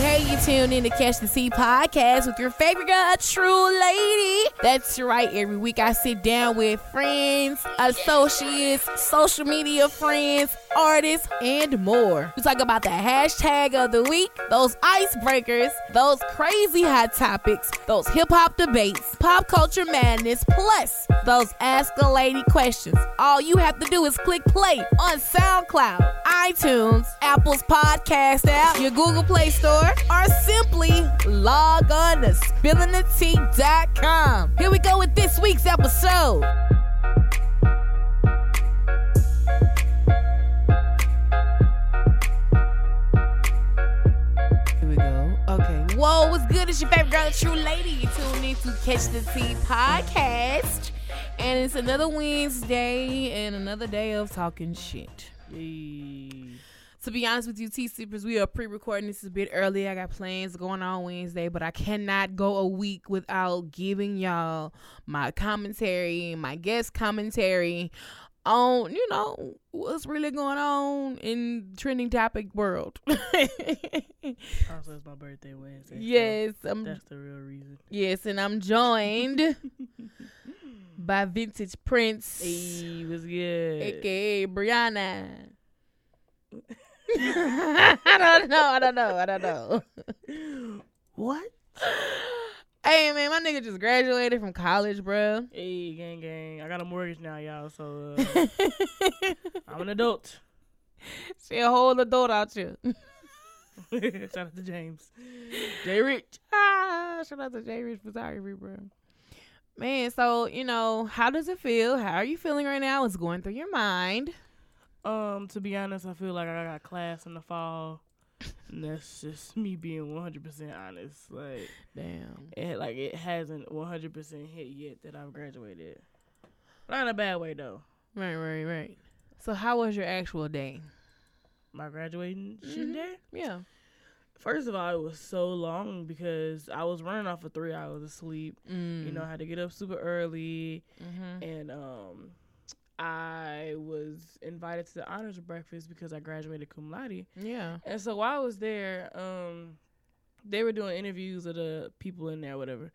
hey, you tuned in to Catch the Tea Podcast with your favorite girl, a true lady. That's right. Every week I sit down with friends, associates, social media friends, artists, and more. We talk about the hashtag of the week, those icebreakers, those crazy hot topics, those hip-hop debates, pop culture madness, plus those Ask a Lady questions. All you have to do is click play on SoundCloud, iTunes, Apple's podcast app, your Google Play Store, or simply log on to spillingthetea.com. Here we go with this week's episode. Whoa, what's good? It's your favorite girl, true lady. You tuned in to Catch the Tea Podcast. And it's another Wednesday and another day of talking shit. Yay. To be honest with you, tea sippers, we are pre-recording this a bit early. I got plans going on Wednesday, but I cannot go a week without giving y'all my commentary, my guest commentary on, you know, what's really going on in trending topic world. Also, it's my birthday Wednesday. Yes. So that's the real reason. Yes, and I'm joined by Vintage Prince. Hey, what's good? AKA Brianna. I don't know. What? Hey, man, my nigga just graduated from college, bro. Hey, gang. I got a mortgage now, y'all, so I'm an adult. She a whole adult out here. Shout out to James. Jay Rich. Ah, shout out to Jay Rich photography, bro. Man, so, you know, how does it feel? How are you feeling right now? What's going through your mind? To be honest, I feel like I got class in the fall. And that's just me being 100% honest. Like, damn. It hasn't 100% hit yet that I've graduated. Not in a bad way, though. Right. So how was your actual day? My graduating shit day? Yeah. First of all, it was so long because I was running off of 3 hours of sleep. You know, I had to get up super early. Mm-hmm. And I was invited to the honors breakfast because I graduated cum laude. Yeah. And so while I was there, they were doing interviews of the people in there, whatever.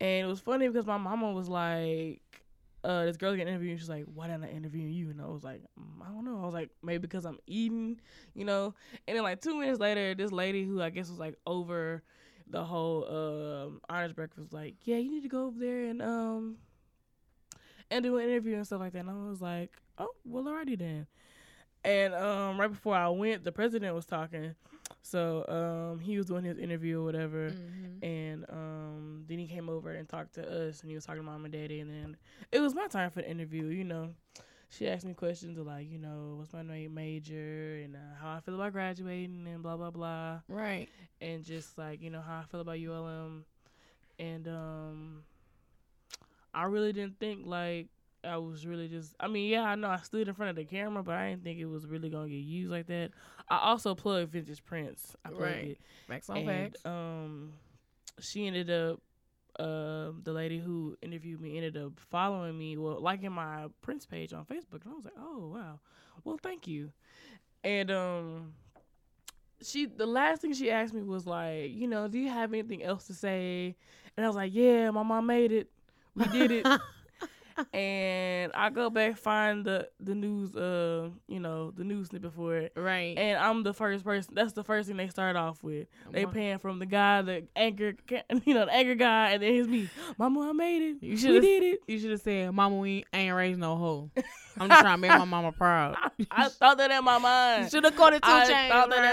And it was funny because my mama was like, this girl's getting interviewed. She's like, why didn't I interview you? And I was like, I don't know. I was like, maybe because I'm eating, you know. And then like 2 minutes later, this lady who I guess was like over the whole honors breakfast was like, yeah, you need to go over there and do an interview and stuff like that. And I was like, oh, well, alrighty then. And right before I went, the president was talking. So he was doing his interview or whatever. Mm-hmm. And then he came over and talked to us. And he was talking to mom and daddy. And then it was my time for the interview, you know. She asked me questions of like, you know, what's my major and how I feel about graduating and blah, blah, blah. Right. And just like, you know, how I feel about ULM. And I really didn't think, like, I was really just... I mean, yeah, I know I stood in front of the camera, but I didn't think it was really going to get used like that. I also plugged Vintage Prince. I plugged it. Facts on facts. She ended up... the lady who interviewed me ended up following me, well, liking my Prince page on Facebook. And I was like, oh, wow. Well, thank you. And the last thing she asked me was, like, you know, do you have anything else to say? And I was like, yeah, my mom made it. We did it. And I go back, find the news, you know, the news snippet for it. Right. And I'm the first person. That's the first thing they start off with. They paying from the guy, the anchor, you know, the anchor guy, and then it's me. Mama, I made it. We did it. You should have said, Mama, we ain't raised no hoe. I'm just trying to make my mama proud. I thought that in my mind. You should have called it 2 Chainz. I thought that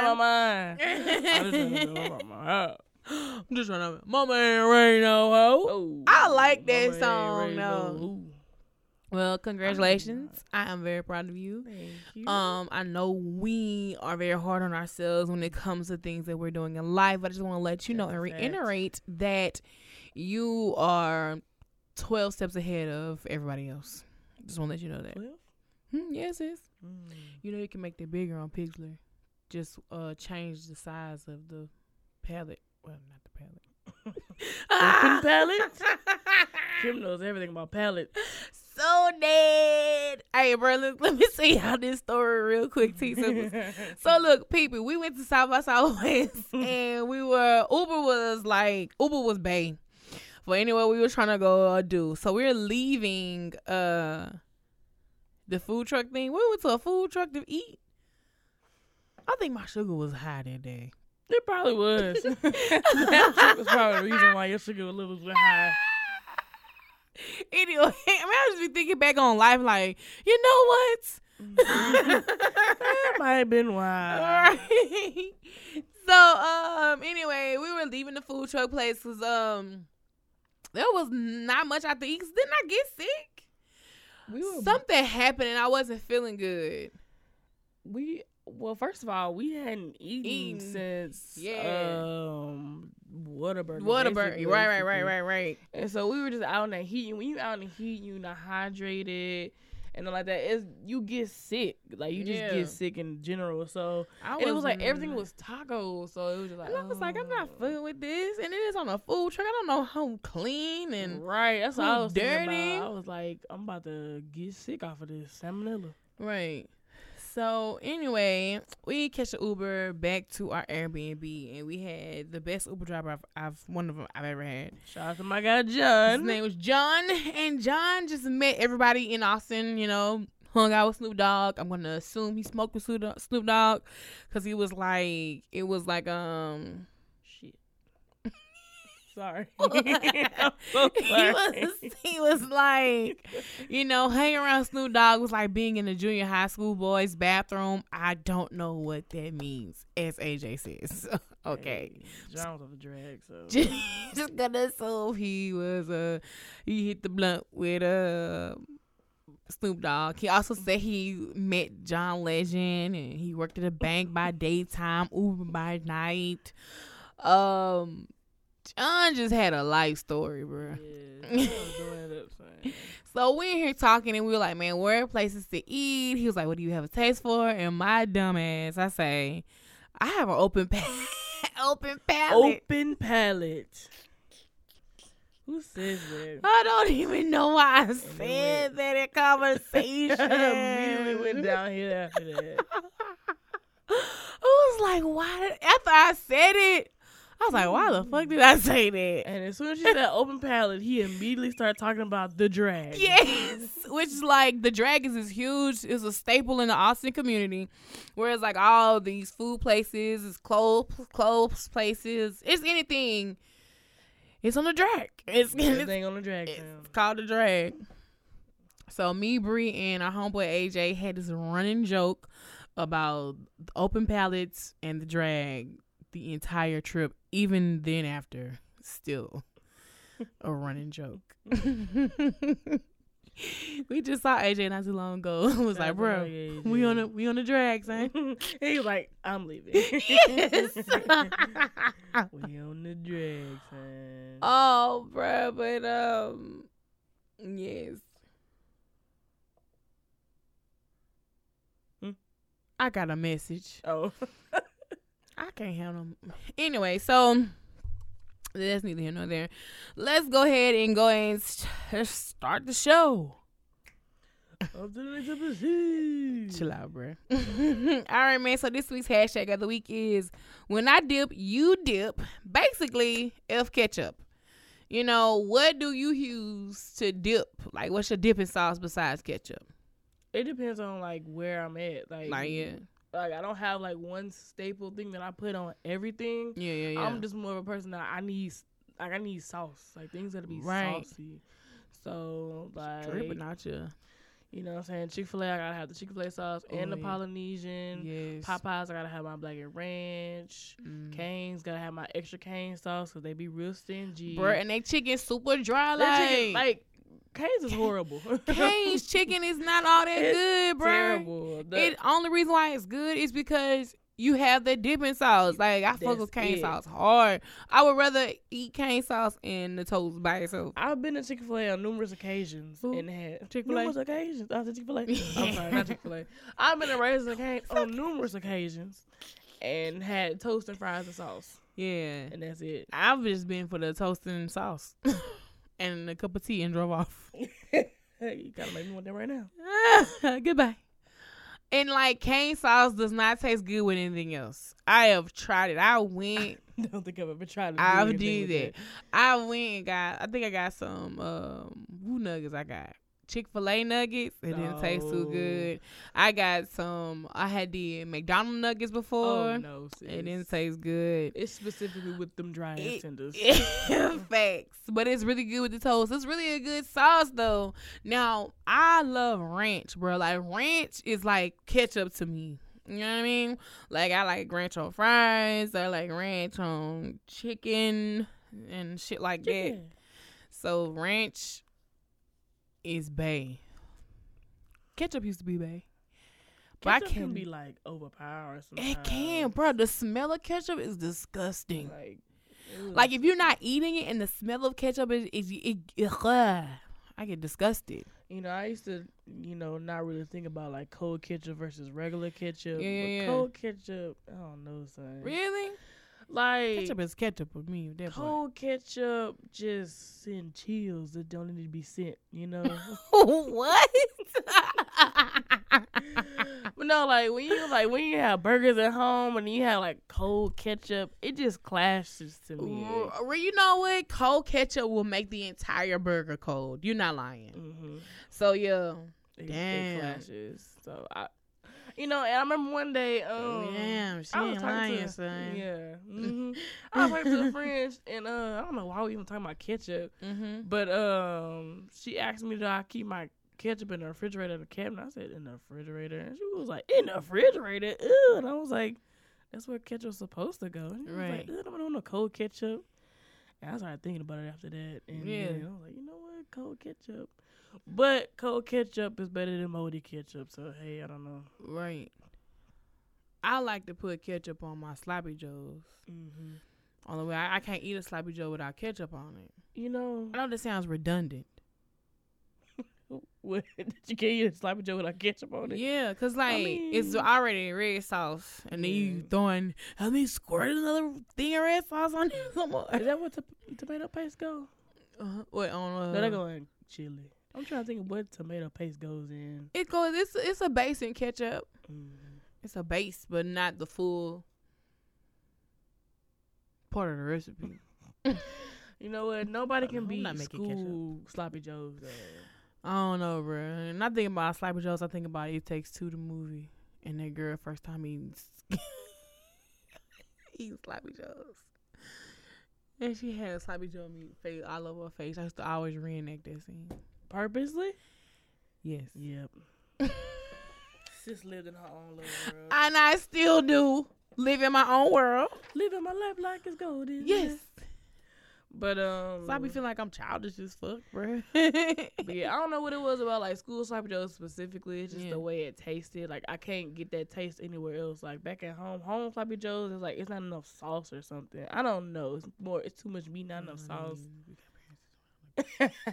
in my mind. I'm just trying to make my mama proud. I'm just trying to... Mama ain't raised no hoe. Oh, I like that Mama song, though. No. Well, congratulations. I am very proud of you. Thank you. I know we are very hard on ourselves when it comes to things that we're doing in life. I just want to let you know and reiterate that you are 12 steps ahead of everybody else. Just want to let you know that. 12? Yes, sis. Mm. You know you can make that bigger on Pixlr. Just change the size of the palette. Well, not the palette. Open palette? Kim knows everything about palettes. so dead. Hey, bro, look, let me see y'all this story real quick, T-Sippers. So, look, people, we went to South by Southwest, and we were, Uber was bae. But anyway, we were trying to go do. So, we were leaving the food truck thing. We went to a food truck to eat. I think my sugar was high that day. It probably was. That was probably the reason why your sugar levels were high. Anyway, I mean, I just be thinking back on life like, you know what? That might have been wild. All right. So, anyway, we were leaving the food truck place because there was not much out to eat because didn't I get sick? Something happened and I wasn't feeling good. Well, first of all, we hadn't eaten since Whataburger. Right. And so we were just out in the heat. When you out in the heat, you not hydrated and like that. You get sick. Like you just get sick in general. So it was like everything was tacos. So it was just like, and I was like, I'm not fooling with this. And it is on a food truck. I don't know how clean and right. That's what I was dirty. I was like, I'm about to get sick off of this salmonella. Right. So, anyway, we catch an Uber back to our Airbnb, and we had the best Uber driver I've ever had. Shout out to my guy, John. His name was John, and John just met everybody in Austin, you know, hung out with Snoop Dogg. I'm going to assume he smoked with Snoop Dogg, because he was like, it was like, shit. Sorry. I'm so sorry. He was like, you know, hanging around Snoop Dogg was like being in the junior high school boys' bathroom. I don't know what that means, as AJ says. Okay. Hey, John was a drag, so. Just gonna assume he hit the blunt with Snoop Dogg. He also said he met John Legend and he worked at a bank by daytime, Uber by night. John just had a life story, bro. Yeah, so we in here talking, and we were like, man, where are places to eat? He was like, what do you have a taste for? And my dumb ass, I say, I have an open palate. Who says that? I don't even know why I said that in conversation. Immediately went down here after that. I was like, why? After I said it, I was like, why the fuck did I say that? And as soon as she said open palate, he immediately started talking about the drag. Yes, which is like, the drag is huge. It's a staple in the Austin community, whereas like all these food places, it's clothes places, it's anything. It's on the drag. Everything on the drag. It's called the drag. So me, Bree, and our homeboy AJ had this running joke about open palates and the drag the entire trip, even then after, still a running joke. We just saw AJ not too long ago. I was like, bro, we on the drag, son. He was like, I'm leaving. Yes. We on the drag, son. Oh, bro, but yes. I got a message. Oh. I can't handle them. Anyway, so that's neither here nor there. Let's go ahead and start the show. Up to the next episode. Chill out, bro. All right, man. So this week's hashtag of the week is when I dip, you dip. Basically, F ketchup. You know, what do you use to dip? Like, what's your dipping sauce besides ketchup? It depends on like where I'm at. Like, I don't have, like, one staple thing that I put on everything. Yeah. I'm just more of a person that I need sauce. Like, things gotta be saucy. So, like, dripping out you. You know what I'm saying? Chick-fil-A, I gotta have the Chick-fil-A sauce and the Polynesian. Yes. Popeyes, I gotta have my black and ranch. Cane's, gotta have my extra cane sauce because they be real stingy. Bruh, and they chicken super dry, Cane's is horrible. Cane's chicken is not all that good, bro. Terrible. The only reason why it's good is because you have the dipping sauce. Like, I fuck with Cane sauce hard. I would rather eat Cane sauce and the toast by itself. I've been to Chick-fil-A on numerous occasions. Ooh. And had Chick-fil-A. Numerous occasions. I said Chick-fil-A. I'm sorry, not Chick-fil-A. I've been to Raising Cane on numerous occasions and had toast and fries and sauce. Yeah, and that's it. I've just been for the toast and sauce. And a cup of tea and drove off. Hey, you gotta make me want that right now. Goodbye. And like Cane's sauce does not taste good with anything else. I have tried it. I went. I don't think I've ever tried it. I did it. I went and got. I think I got some. Who nuggets I got? Chick-fil-A nuggets. It didn't taste too good. I got some. I had the McDonald's nuggets before. Oh no, sis. It didn't taste good. It's specifically with them dry ass tenders. Facts. But it's really good with the toast. It's really a good sauce though. Now I love ranch, bro. Like ranch is like ketchup to me. You know what I mean? Like I like ranch on fries. I like ranch on chicken and shit like that. So ranch is bae. Ketchup used to be bae. But ketchup can be like overpowered sometimes. It can, bro. The smell of ketchup is disgusting. Like if you're not eating it and the smell of ketchup is I get disgusted. You know, I used to, you know, not really think about like cold ketchup versus regular ketchup. Yeah. Cold ketchup, I don't know, son. Really? Like ketchup is ketchup with me. Cold ketchup just send chills that don't need to be sent, you know? What? But no, like when you have burgers at home and you have like cold ketchup, it just clashes to me. You know what? Cold ketchup will make the entire burger cold. You're not lying. Mm-hmm. So yeah, it clashes. So I. You know, and I remember one day, I was talking to a friend, and I don't know why we even talking about ketchup, but she asked me, do I keep my ketchup in the refrigerator or the cabinet? I said, in the refrigerator. And she was like, in the refrigerator? Ew. And I was like, that's where ketchup's supposed to go. And she was like, I don't want no cold ketchup. And I started thinking about it after that, and then I was like, you know what, cold ketchup. But cold ketchup is better than moldy ketchup, so hey, I don't know. Right. I like to put ketchup on my sloppy joes. Mm-hmm. Only way I can't eat a sloppy joe without ketchup on it. You know, I know this sounds redundant. What? You can't eat a sloppy joe without ketchup on it? Yeah, cause like it's already red sauce, and then you throwing squirt another thing of red sauce on it. Is that what tomato paste go? What on? No, they go in chili. I'm trying to think of what tomato paste goes in. It goes. It's a base in ketchup. Mm. It's a base, but not the full part of the recipe. You know what? Nobody can be school sloppy joes. I don't know, bro. And I think about sloppy joes. I think about It Takes Two, the movie, and that girl first time eating sloppy joes. And she had a sloppy joe meat all over her face. I used to always reenact that scene. Purposely? Yes. Yep. Sis lived in her own little world. And I still do. Live in my own world. Living my life like it's golden. Yes. But, so I be feeling like I'm childish as fuck, bro. But yeah, I don't know what it was about, like, school sloppy joes specifically. It's just the way it tasted. Like, I can't get that taste anywhere else. Like, back at home sloppy joes, it's like, it's not enough sauce or something. I don't know. It's too much meat, not enough sauce.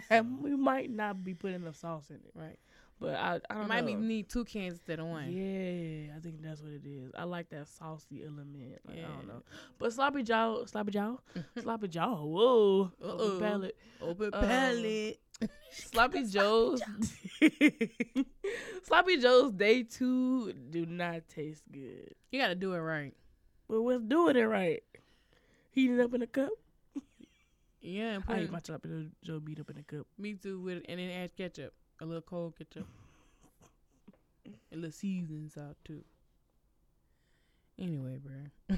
We might not be putting enough sauce in it, right? But I don't know. Might need two cans instead of one. Yeah, I think that's what it is. I like that saucy element. Like, yeah. I don't know. But sloppy jaw. Whoa, open palate. Sloppy joes. Sloppy joes. They too do not taste good. You gotta do it right. But what's doing it right? Heating up in a cup. Yeah, I eat my sloppy joe beat up in a cup. Me too, and then add ketchup, a little cold ketchup, a little seasonings out too. Anyway, bro.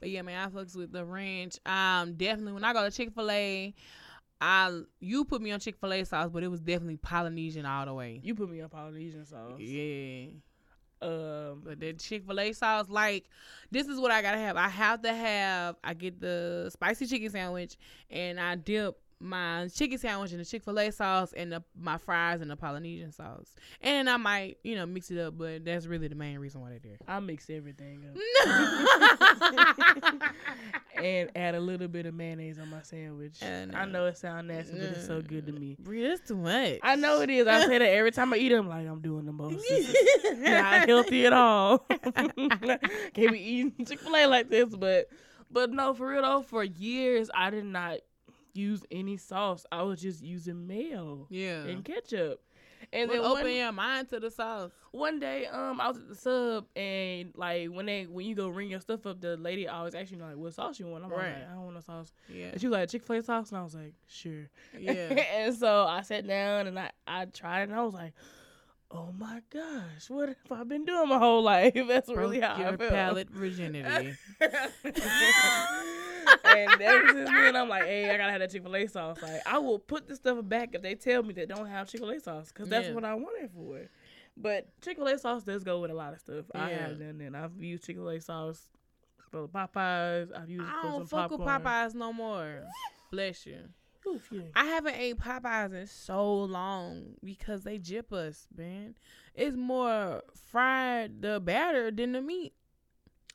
But yeah, man, I fucks with the ranch. Definitely when I go to Chick-fil-A, you put me on Chick-fil-A sauce, but it was definitely Polynesian all the way. You put me on Polynesian sauce. Yeah. But that Chick-fil-A sauce, like, this is what I gotta have. I get the spicy chicken sandwich, and I dip my chicken sandwich in the Chick-fil-A sauce and my fries in the Polynesian sauce. And I might, you know, mix it up, but that's really the main reason why they're there. I mix everything up. No. And add a little bit of mayonnaise on my sandwich. I know it sounds nasty, but it's so good to me. It's too much. I know it is. I say that every time I eat them, like, I'm doing the most. Not healthy at all. Can't be eating Chick-fil-A like this, but no, for real though, for years I did not use any sauce. I was just using mayo and ketchup. And then open your mind to the sauce. One day, I was at the sub, and like when you go ring your stuff up, the lady always asks you, like, what sauce you want. I'm like, I don't want no sauce. Yeah. And she was like, Chick-fil-A sauce, and I was like, sure. Yeah. And so I sat down and I tried it, and I was like, oh my gosh, what have I been doing my whole life? That's really how I felt. Your palate virginity. And ever since then, I'm like, hey, I gotta have that Chick-fil-A sauce. Like, I will put this stuff back if they tell me they don't have Chick-fil-A sauce, because that's what I want it for. But Chick-fil-A sauce does go with a lot of stuff. Yeah. I have done that. I've used Chick-fil-A sauce for Popeyes. I've used it for some popcorn. I don't fuck with Popeyes no more. Bless you. I haven't ate Popeyes in so long because they jip us, man. It's more fried the batter than the meat.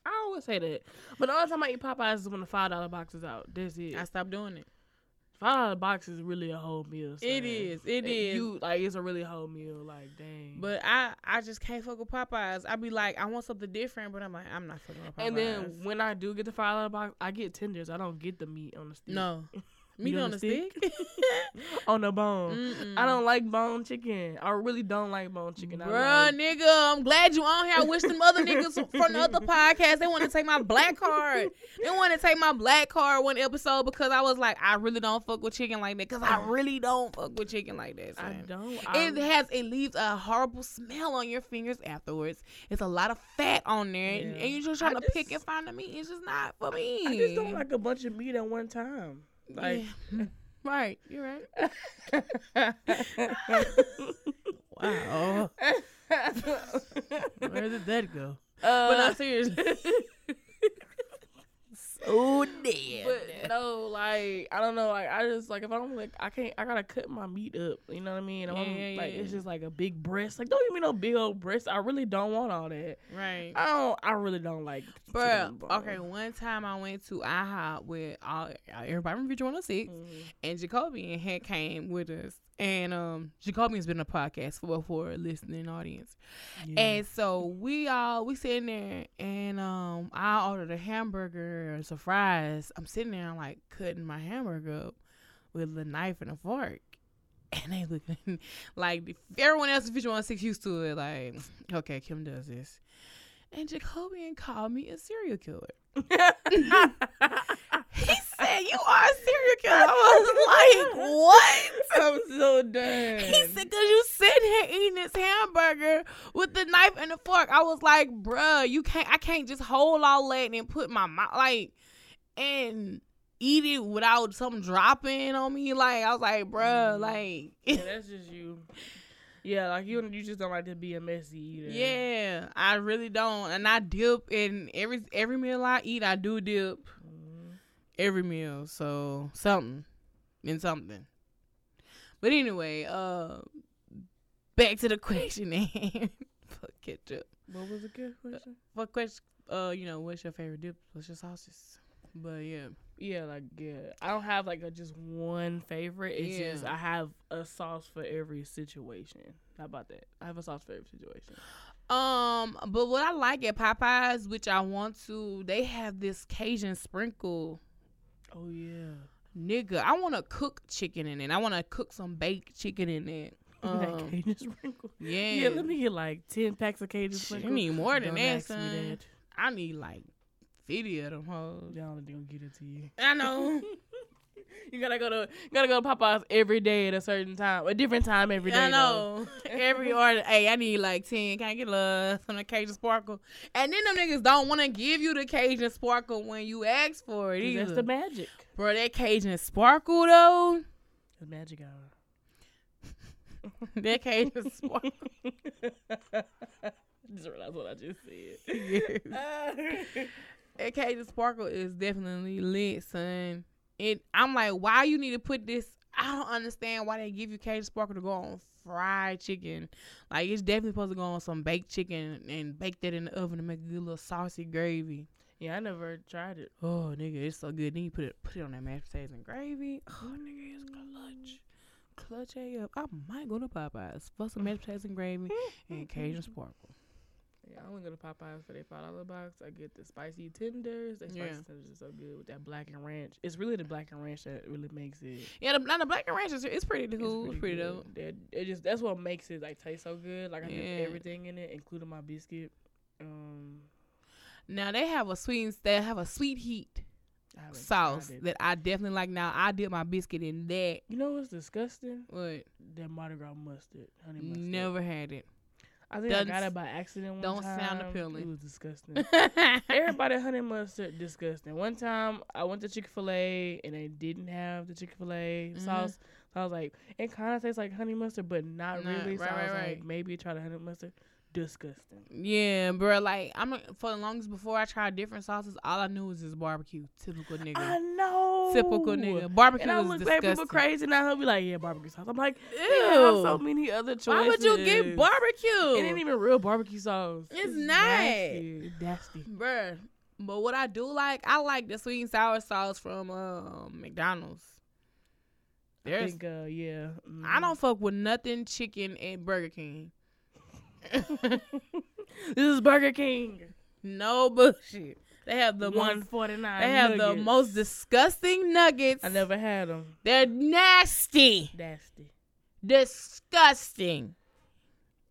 I always say that. But the only time I eat Popeyes is when the $5 box is out. That's it. I stopped doing it. $5 box is really a whole meal. So it is. It's a really whole meal. Like, dang. But I just can't fuck with Popeyes. I be like, I want something different, but I'm like, I'm not fucking with Popeyes. And then when I do get the $5 box, I get tenders. I don't get the meat on the stick. No. Meat on the stick? On the bone. Mm-mm. I don't like bone chicken. I really don't like bone chicken. Bruh, nigga, I'm glad you on here. I wish them other niggas from the other podcast, they want to take my black card. They want to take my black card one episode because I was like, I really don't fuck with chicken like that. Because I really don't fuck with chicken like that. So. I don't. It leaves a horrible smell on your fingers afterwards. It's a lot of fat on there. Yeah. And you're just trying to pick and find the meat. It's just not for me. I just don't like a bunch of meat at one time. Like, right, you're right. Wow, where did that go? But no, seriously, so dead. But no, like I don't know. Like I just like if I don't like I can't. I gotta cut my meat up. You know what I mean? It's just like a big breast. Like don't give me no big old breast. I really don't want all that. Right. I really don't like. Bro, okay. One time I went to IHOP with everybody from Region 106, and Jacoby and he came with us. And Jacoby has been on a podcast for a listening audience. Yeah. And so we sitting there, and I ordered a hamburger and some fries. I'm sitting there, I'm like cutting my hamburger up with a knife and a fork. And they looking like everyone else in Vision 16 used to it. Like, okay, Kim does this. And Jacobian called me a serial killer. He said, you are a serial killer. I was like, what? I'm so done. He said, because you sitting here eating this hamburger with the knife and the fork. I was like, bruh, I can't just hold all that and put my mouth, like, and eat it without something dropping on me. Like, I was like, bruh, like. Yeah, that's just you. Yeah, like you just don't like to be a messy eater. Yeah, I really don't. And I dip in every meal I eat, I do dip. Every meal, so something. But anyway, back to the question. Fuck ketchup. What was the good question? Fuck question. What's your favorite dip? What's your sauces? But yeah. I don't have like just one favorite. It's just I have a sauce for every situation. How about that? I have a sauce for every situation. But what I like at Popeyes, which I want to, they have this Cajun sprinkle. Oh yeah, nigga, I want to cook chicken in it. I want to cook some baked chicken in it. That Cajun sprinkle. Yeah, let me get like 10 packs of Cajun sprinkle. I need more than that, son. I need like 50 of them hoes. Y'all ain't gonna get it to you. I know. You gotta go to Popeyes every day at a certain time, a different time every day. I know. Every order. Hey, I need like 10. Can I get some Cajun sparkle? And then them niggas don't want to give you the Cajun sparkle when you ask for it either. That's the magic, bro. That Cajun sparkle though. The magic hour. That Cajun sparkle. Just realized what I just said. Yes. That Cajun sparkle is definitely lit, son. I'm like, why you need to put this? I don't understand why they give you Cajun sparkle to go on fried chicken. Like, it's definitely supposed to go on some baked chicken and bake that in the oven to make a good little saucy gravy. Yeah, I never tried it. Oh, nigga, it's so good. Then you put it on that mashed potatoes and gravy. Oh, nigga, it's clutch. Clutch A up. I might go to Popeyes for some mashed potatoes and gravy and Cajun sparkle. Yeah, I only go to Popeyes for their $5 box. I get the spicy tenders. The spicy tenders are so good with that black and ranch. It's really the black and ranch that really makes it. Yeah, the black and ranch is it's pretty cool. It's pretty dope. It just that's what makes it like taste so good. Like I get everything in it, including my biscuit. Now they have a sweet heat sauce that I definitely like. Now I dip my biscuit in that. You know what's disgusting? What? That Mardi Gras mustard, honey mustard. Never had it. I think I got it by accident one time. Don't sound appealing. It was disgusting. Everybody honey mustard, disgusting. One time, I went to Chick-fil-A, and they didn't have the Chick-fil-A sauce. So I was like, it kind of tastes like honey mustard, but not really. Right, so I was like, maybe try the honey mustard. Disgusting. Yeah, bro. Like, for the longest before I tried different sauces, all I knew was just barbecue. Typical nigga. I know. Typical nigga. Barbecue was disgusting. And I look at people crazy, and I'll be like, yeah, barbecue sauce. I'm like, ew. So many other choices. Why would you get barbecue? It ain't even real barbecue sauce. It's not. Nasty. It's nasty. Bro. But what I do like, I like the sweet and sour sauce from McDonald's. I think, yeah. I don't fuck with nothing chicken at Burger King. This is Burger King. No bullshit. They have the $1.49. They have nuggets. The most disgusting nuggets. I never had them. They're nasty. Nasty. Disgusting.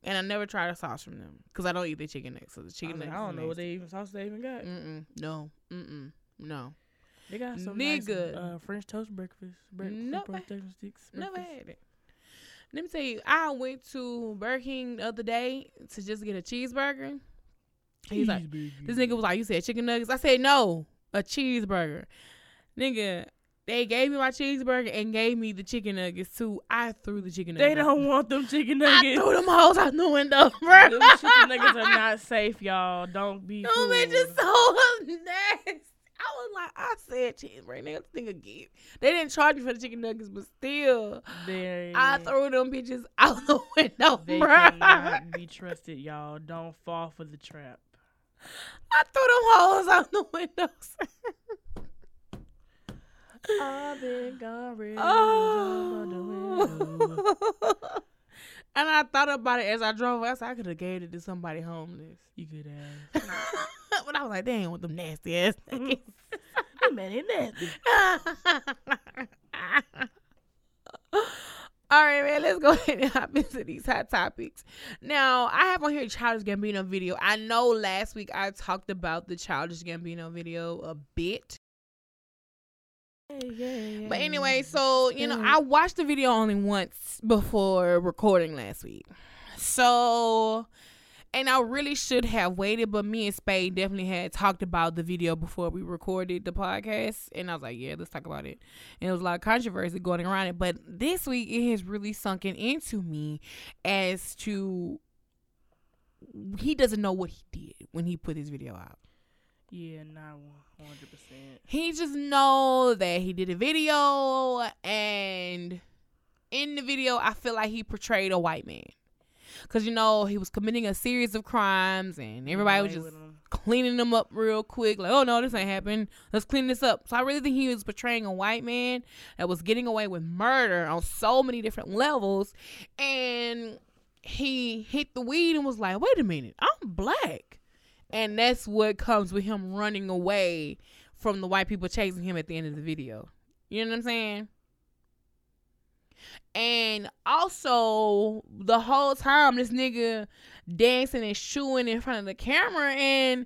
And I never tried a sauce from them because I don't eat the chicken nuggets. So the chicken nuggets. I don't know what sauce they even got. No. No. They got some nice French toast breakfast sticks. Never had it. Let me tell you, I went to Burger King the other day to just get a cheeseburger. He's like, this nigga was like, you said chicken nuggets? I said, no, a cheeseburger. Nigga, they gave me my cheeseburger and gave me the chicken nuggets, too. I threw the chicken nuggets. They don't want them chicken nuggets. I threw them hoes out the window, bro. Them chicken nuggets are not safe, y'all. Don't be fooled. Them bitches so nasty. I was like, I said cheeseburger, nigga. Think again. They didn't charge me for the chicken nuggets, but still, I threw them bitches out the window. They cannot be trusted, y'all. Don't fall for the trap. I threw them hoes out the windows. I've been gone window. And I thought about it as I drove. I said, I could have gave it to somebody homeless. You could have. But I was like, they ain't want them nasty ass niggas. That man ain't nasty. All right, man. Let's go ahead and hop into these hot topics. Now, I have on here a Childish Gambino video. I know last week I talked about the Childish Gambino video a bit. Yeah. But anyway, so, you know, I watched the video only once before recording last week. So, and I really should have waited, but me and Spade definitely had talked about the video before we recorded the podcast. And I was like, yeah, let's talk about it. And it was a lot of controversy going around it. But this week, it has really sunken into me as to he doesn't know what he did when he put his video out. Yeah, not 100%. He just know that he did a video, and in the video, I feel like he portrayed a white man. Because, you know, he was committing a series of crimes, and everybody was just cleaning them up real quick. Like, oh, no, this ain't happened. Let's clean this up. So I really think he was portraying a white man that was getting away with murder on so many different levels. And he hit the weed and was like, wait a minute, I'm black. And that's what comes with him running away from the white people chasing him at the end of the video. You know what I'm saying? And also, the whole time, this nigga dancing and shooing in front of the camera. And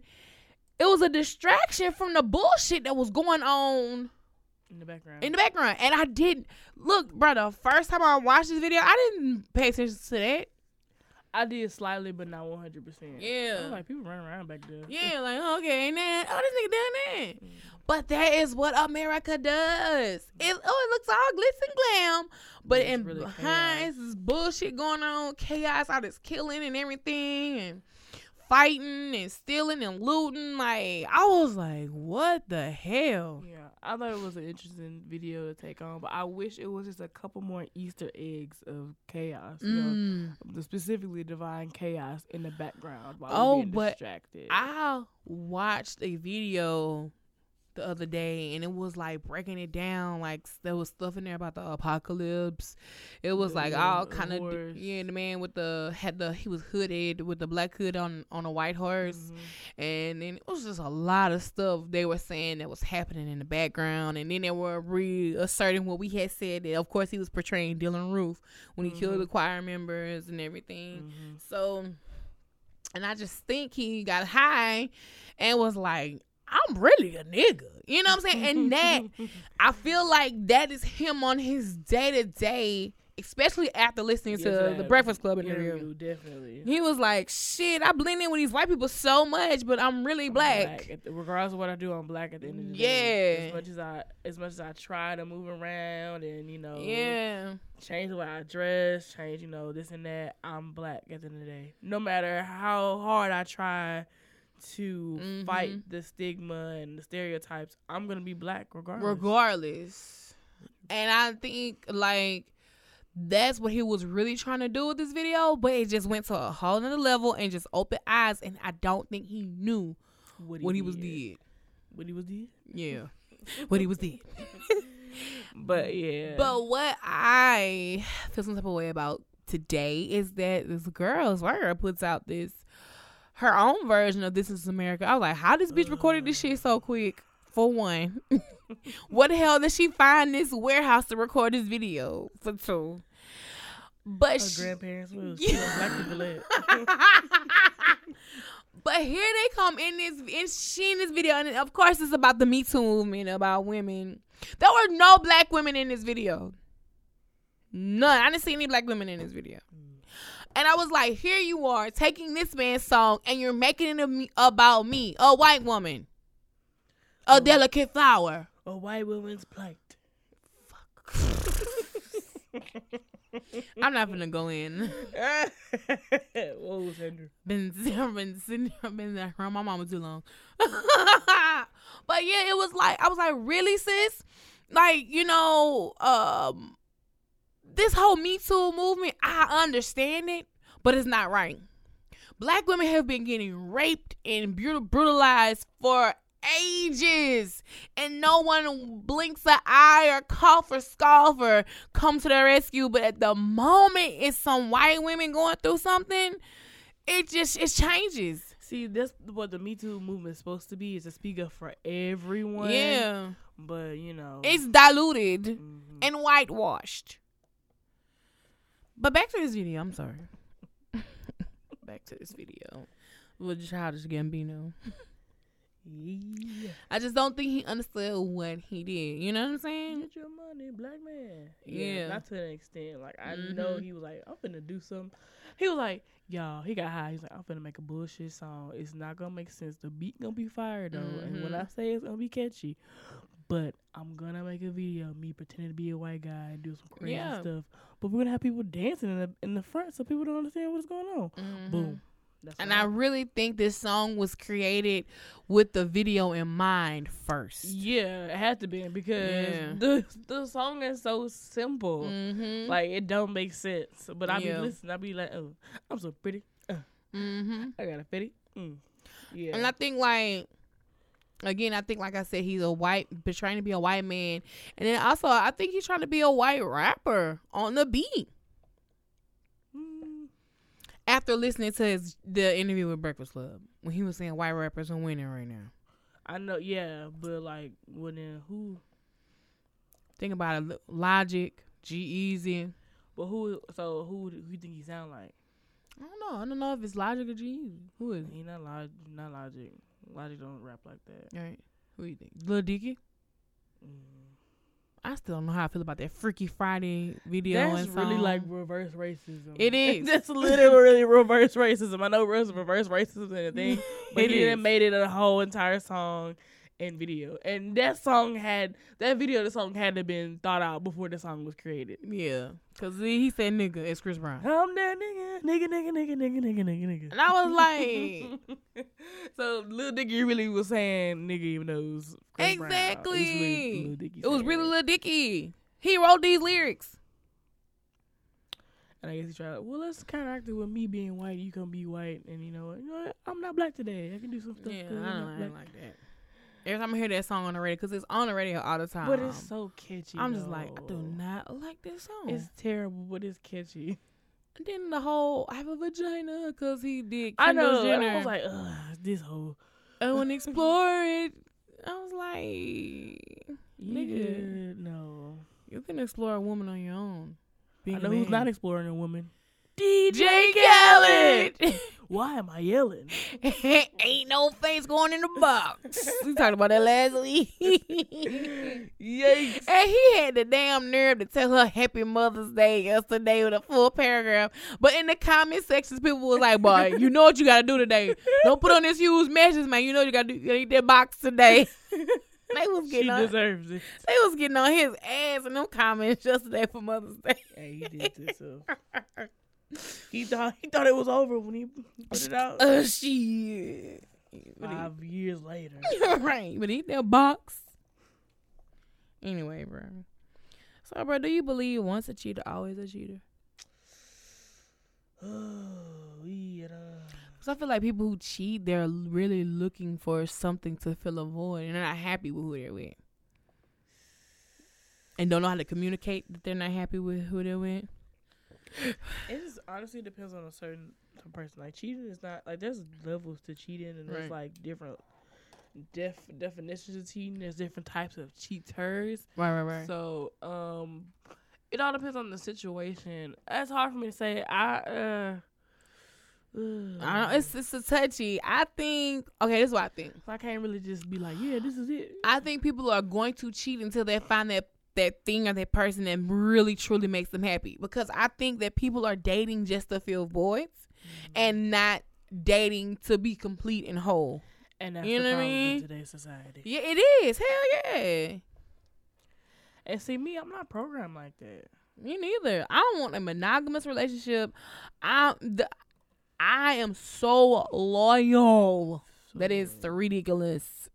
it was a distraction from the bullshit that was going on in the background. And I didn't. Look, bro, the first time I watched this video, I didn't pay attention to that. I did slightly, but not 100%. Yeah. I was like, people running around back there. Yeah, like, oh, okay, and then, oh, this nigga done that. But that is what America does. It looks all glitz and glam, but it's really behind this bullshit going on, chaos, all this killing and everything, and fighting and stealing and looting. Like, I was like, what the hell? Yeah, I thought it was an interesting video to take on, but I wish it was just a couple more Easter eggs of chaos, you know, specifically divine chaos in the background while being distracted. I watched a video the other day, and it was like breaking it down. Like there was stuff in there about the apocalypse. It was like all kind of, yeah. The man with the he was hooded with the black hood on a white horse, mm-hmm. and then it was just a lot of stuff they were saying that was happening in the background. And then they were reasserting what we had said, that of course he was portraying Dylan Roof when he mm-hmm. killed the choir members and everything. Mm-hmm. So. And I just think he got high and was like, I'm really a nigga. You know what I'm saying? And that, I feel like that is him on his day-to-day, especially after listening to the Breakfast Club interview. Definitely. He was like, shit, I blend in with these white people so much, but I'm really black. Regardless of what I do, I'm black at the end of the day. Yeah. As much as I try to move around and, you know, change the way I dress, change, you know, this and that, I'm black at the end of the day. No matter how hard I try to mm-hmm. fight the stigma and the stereotypes, I'm going to be black regardless. And I think, like, that's what he was really trying to do with this video, but it just went to a whole nother level and just opened eyes, and I don't think he knew what he was did. Yeah. What he was did. But yeah. But what I feel some type of way about today is that this girl, Zwerga, puts out her own version of This Is America. I was like, how this bitch recorded this shit so quick? For one. What the hell did she find this warehouse to record this video? For two. But her grandparents will But here they come in this video, and of course it's about the Me Too movement, about women. There were no black women in this video. None. I didn't see any black women in this video. And I was like, here you are taking this man's song and you're making it about me, a white woman. A delicate flower. A white woman's plight. Fuck. I'm not gonna go in. What was Andrew? Been sitting there around my mama too long. But yeah, it was like, I was like, really, sis? Like, you know, this whole Me Too movement, I understand it, but it's not right. Black women have been getting raped and brutalized for ages, and no one blinks an eye or cough or scoff or come to the rescue. But at the moment it's some white women going through something, it changes. See, that's what the Me Too movement is supposed to be, is to speak up for everyone. Yeah, but you know, it's diluted mm-hmm. and whitewashed. But back to this video. I'm sorry. Back to this video with Childish Gambino. Yeah. I just don't think he understood what he did. You know what I'm saying? Get your money, black man. Yeah. Not to an extent. Like, I mm-hmm. know he was like, I'm finna do something. He was like, y'all, he got high. He's like, I'm finna make a bullshit song. It's not gonna make sense. The beat gonna be fire though. Mm-hmm. And when I say it's gonna be catchy, but I'm gonna make a video of me pretending to be a white guy and do some crazy stuff. But we're gonna have people dancing in the front, so people don't understand what's going on. Mm-hmm. Boom. And I really think this song was created with the video in mind first. Yeah, it had to be, because the song is so simple. Mm-hmm. Like, it don't make sense. But I be listening. I be like, oh, I'm so pretty. Mm-hmm. I got a fitty. Mm. Yeah. And I think, like, again, I think, like I said, he's trying to be a white man. And then also, I think he's trying to be a white rapper on the beat. After listening to the interview with Breakfast Club, when he was saying white rappers are winning right now. I know, yeah, but like, well then who? Think about it, Logic, G-Eazy. But who do you think he sound like? I don't know. I don't know if it's Logic or G-Eazy. Who is it? He not Logic. Logic don't rap like that. All right. Who do you think? Lil Dicky? Mm. I still don't know how I feel about that Freaky Friday video. That's and song. Really like reverse racism. It is. That's literally reverse racism. I know reverse racism and a thing, but it made it a whole entire song and video. And the song had to have been thought out before the song was created. Yeah, because he said nigga. It's Chris Brown. I'm that nigga. And I was like, so Lil Dicky really was saying nigga, even though it was Chris Brown. Exactly. It was really Lil Dicky. He wrote these lyrics. And I guess he tried, well, let's counteract it with me being white. You can be white, and you know what? I'm not black today. I can do some stuff. Yeah, I don't like that. Every time I hear that song on the radio, because it's on the radio all the time. But it's so catchy. I'm just like, I do not like this song. It's terrible, but it's catchy. And then the whole, I have a vagina, because he did Kendall Jenner. I was like, ugh, this whole. I want to explore it. I was like, nigga, no. You can explore a woman on your own. I know who's not exploring a woman. DJ Khaled. Why am I yelling? Ain't no face going in the box. We talked about that last week. Yikes. And he had the damn nerve to tell her Happy Mother's Day yesterday with a full paragraph. But in the comment sections, people was like, boy, you know what you got to do today. Don't put on this huge message, man. You know you got to eat that box today. They was getting deserves it. They was getting on his ass in them comments yesterday for Mother's Day. Hey, he did this so. He thought it was over when he put it out. Shit. 5 years later. Right. But he that box. Anyway, bro. So, bro, do you believe once a cheater, always a cheater? Oh, yeah. Because I feel like people who cheat, they're really looking for something to fill a void. And they're not happy with who they're with. And don't know how to communicate that they're not happy with who they're with. It just honestly depends on a certain person. Like, cheating is not like there's levels to cheating, and there's like different definitions of cheating. There's different types of cheaters. Right. So, it all depends on the situation. That's hard for me to say. I don't, it's a touchy. I think this is what I think. So I can't really just be like, yeah, this is it. I think people are going to cheat until they find that thing or that person that really truly makes them happy, because I think that people are dating just to fill voids and not dating to be complete and whole. And that's the problem in today's society. Yeah, it is. Hell yeah. And see, me, I'm not programmed like that. Me neither. I don't want a monogamous relationship. I am so loyal. That is ridiculous.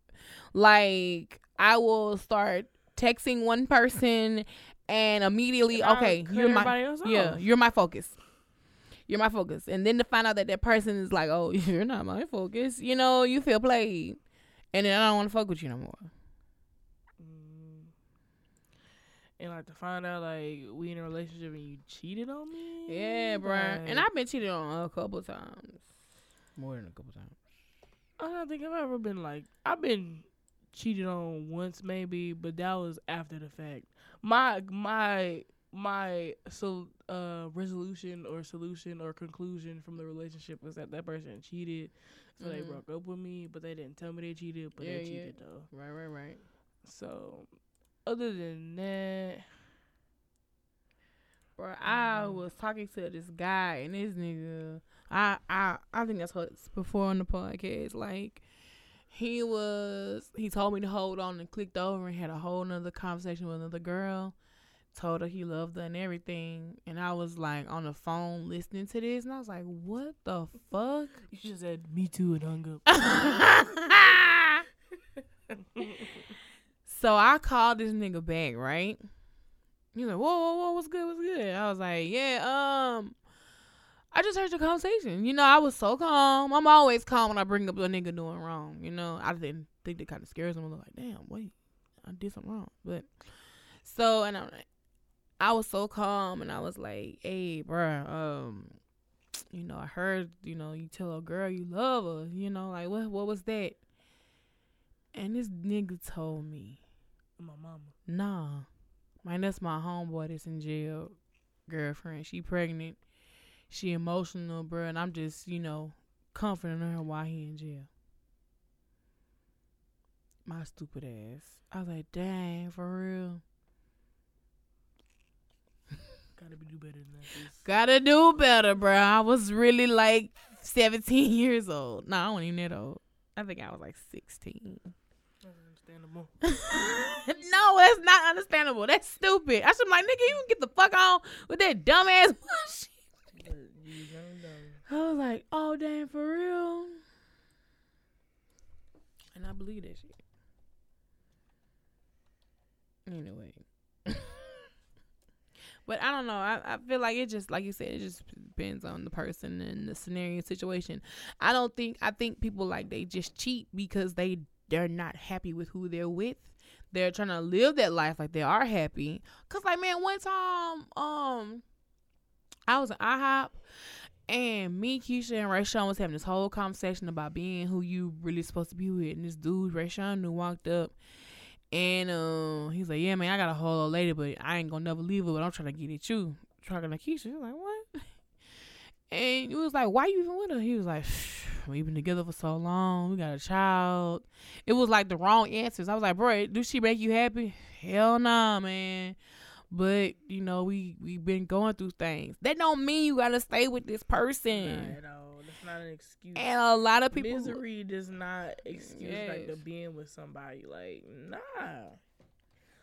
Like, I will start texting one person and immediately, you're my focus. You're my focus. And then to find out that person is like, oh, you're not my focus. You know, you feel played. And then I don't want to fuck with you no more. And like to find out like we in a relationship and you cheated on me? Yeah, bro. Like, and I've been cheated on a couple times. More than a couple times. I don't think I've ever been like, I've been cheated on once maybe, but that was after the fact. My resolution or solution or conclusion from the relationship was that person cheated, so they broke up with me, but they didn't tell me they cheated, but they cheated though. Right. So other than that, bro, I was talking to this guy and this nigga. I think that's what's before on the podcast, like. He told me to hold on and clicked over and had a whole nother conversation with another girl. Told her he loved her and everything. And I was like on the phone listening to this. And I was like, what the fuck? You just said, me too, and hung up. So I called this nigga back, right? He's like, whoa, what's good? I was like, yeah, I just heard your conversation. You know, I was so calm. I'm always calm when I bring up a nigga doing wrong. You know, I didn't think that kind of scares them. I was like, damn, wait, I did something wrong. But so, and I was so calm, and I was like, hey, bruh, you know, I heard, you know, you tell a girl you love her. You know, like, what was that? And this nigga told me. My mama. Nah. Man, that's my homeboy that's in jail, girlfriend. She pregnant. She emotional, bro, and I'm just, you know, comforting her while he in jail. My stupid ass. I was like, dang, for real. Gotta do better, bro. I was really like 17 years old. No, I wasn't even that old. I think I was like 16. Understandable. No, that's not understandable. That's stupid. I should be like, nigga, you can get the fuck on with that dumb ass bullshit. I was like, oh, damn, for real. And I believe that shit. Anyway. But I don't know. I feel like it just, like you said, it just depends on the person and the scenario and situation. I think people, like, they just cheat because they they're not happy with who they're with. They're trying to live that life like they are happy. Cause like, man, one time, I was at IHOP and me, Keisha, and Rayshawn was having this whole conversation about being who you really supposed to be with. And this dude, Rayshawn, who walked up and he's like, yeah, man, I got a whole old lady, but I ain't gonna never leave her, but I'm trying to get at you. Talking to Keisha. She was like, what? And it was like, why you even with her? He was like, we've been together for so long. We got a child. It was like the wrong answers. I was like, bro, do she make you happy? Hell nah, man. But, you know, we been going through things. That don't mean you got to stay with this person. Not at all. That's not an excuse. And a lot of people... Misery does not excuse, yes, like, the being with somebody. Like, nah.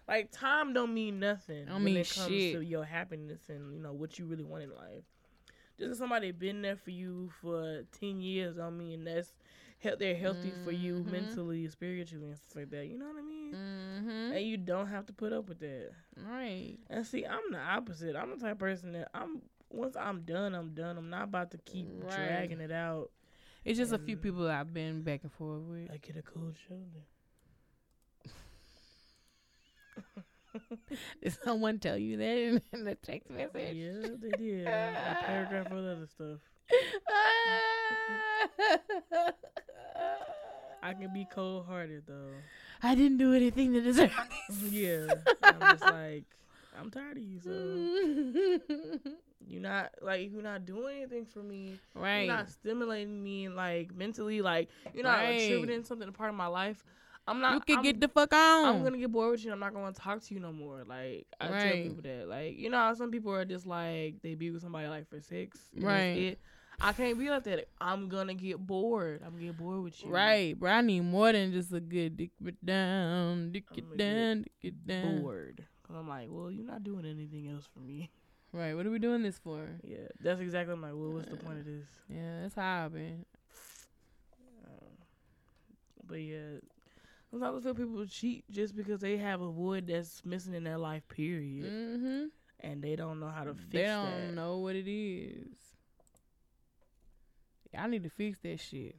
Like, time don't mean nothing when it comes to your happiness and, you know, what you really want in life. Just because somebody been there for you for 10 years, I mean, that's they're healthy for you mentally, spiritually, and stuff like that. You know what I mean? Mm-hmm. And you don't have to put up with that. Right. And see, I'm the opposite. I'm the type of person that once I'm done, I'm done. I'm not about to keep dragging it out. It's just a few people that I've been back and forth with. I get a cold shoulder. Did someone tell you that in the text message? Yeah, they did. A paragraph of other stuff. I can be cold-hearted, though. I didn't do anything to deserve this. Yeah. I'm just like, I'm tired of you, so. You're not doing anything for me. Right. You're not stimulating me, like, mentally. Like, you're not attributing something to part of my life. Get the fuck on. I'm gonna get bored with you and I'm not gonna talk to you no more. Like, I tell people that. Like, you know how some people are just like, they be with somebody like for sex. Right. That's it. I can't be like that. I'm gonna get bored. I'm gonna get bored with you. Right, bro. I need more than just a good dick it down, dick it down. Bored. Cause I'm like, well, you're not doing anything else for me. Right. What are we doing this for? Yeah. That's exactly. I'm like, well, what's the point of this? Yeah, that's how I've been. But yeah. Sometimes I feel people cheat just because they have a void that's missing in their life, period. Mm-hmm. And they don't know how to fix that. They don't know what it is. I need to fix that shit.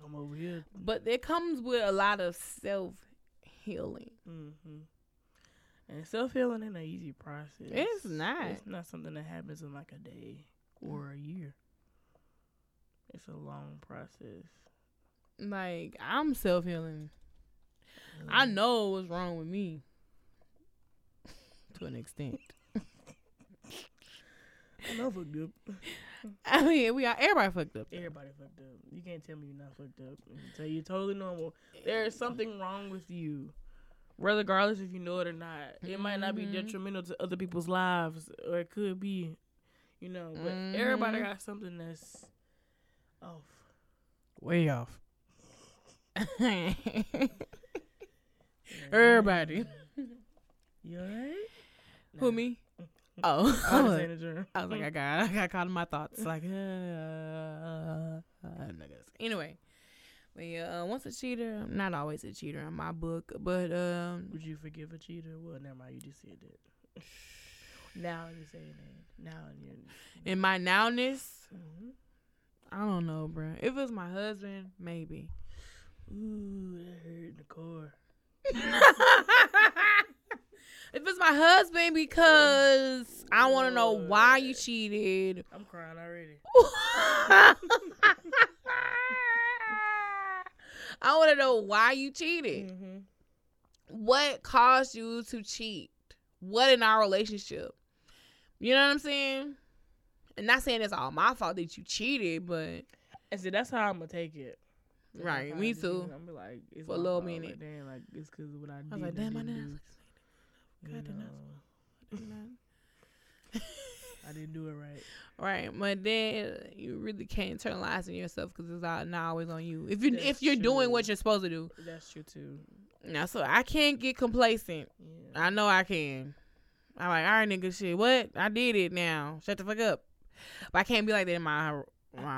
Come over here. But it comes with a lot of self-healing. Mm-hmm. And self-healing ain't an easy process. It's not. It's not something that happens in like a day or a year. It's a long process. Like, I'm self-healing. I know what's wrong with me to an extent. I know fucked up. I mean, everybody fucked up. Everybody fucked up. You can't tell me you're not fucked up. I can tell you totally normal. There is something wrong with you, regardless if you know it or not. It might not be detrimental to other people's lives, or it could be, you know. But everybody got something that's off. Way off. Everybody. You alright? Nah. Who, me? Oh. I was like, I got caught in my thoughts. Like, anyway. But yeah, once a cheater, I'm not always a cheater in my book, but would you forgive a cheater? Well, never mind, you just said that. Now you're saying that. Now you're in my nowness? Mm-hmm. I don't know, bro. If it was my husband, maybe. Ooh, that hurt in the car. If it's my husband, because I want to know why you cheated. I'm crying already. I want to know why you cheated. Mm-hmm. What caused you to cheat? What in our relationship? You know what I'm saying? And not saying it's all my fault that you cheated, but and see, that's how I'm gonna take it. Right, me too. I'm be like, it's for a little minute. Damn, like it's because of what I did. I was like, damn, my nails. I didn't do it right. Right, but then you really can't internalize in yourself because it's not always on you. If you're doing what you're supposed to do, that's true too. Now, so I can't get complacent. Yeah. I know I can. I'm like, all right, nigga, shit. What? I did it. Now, shut the fuck up. But I can't be like that in my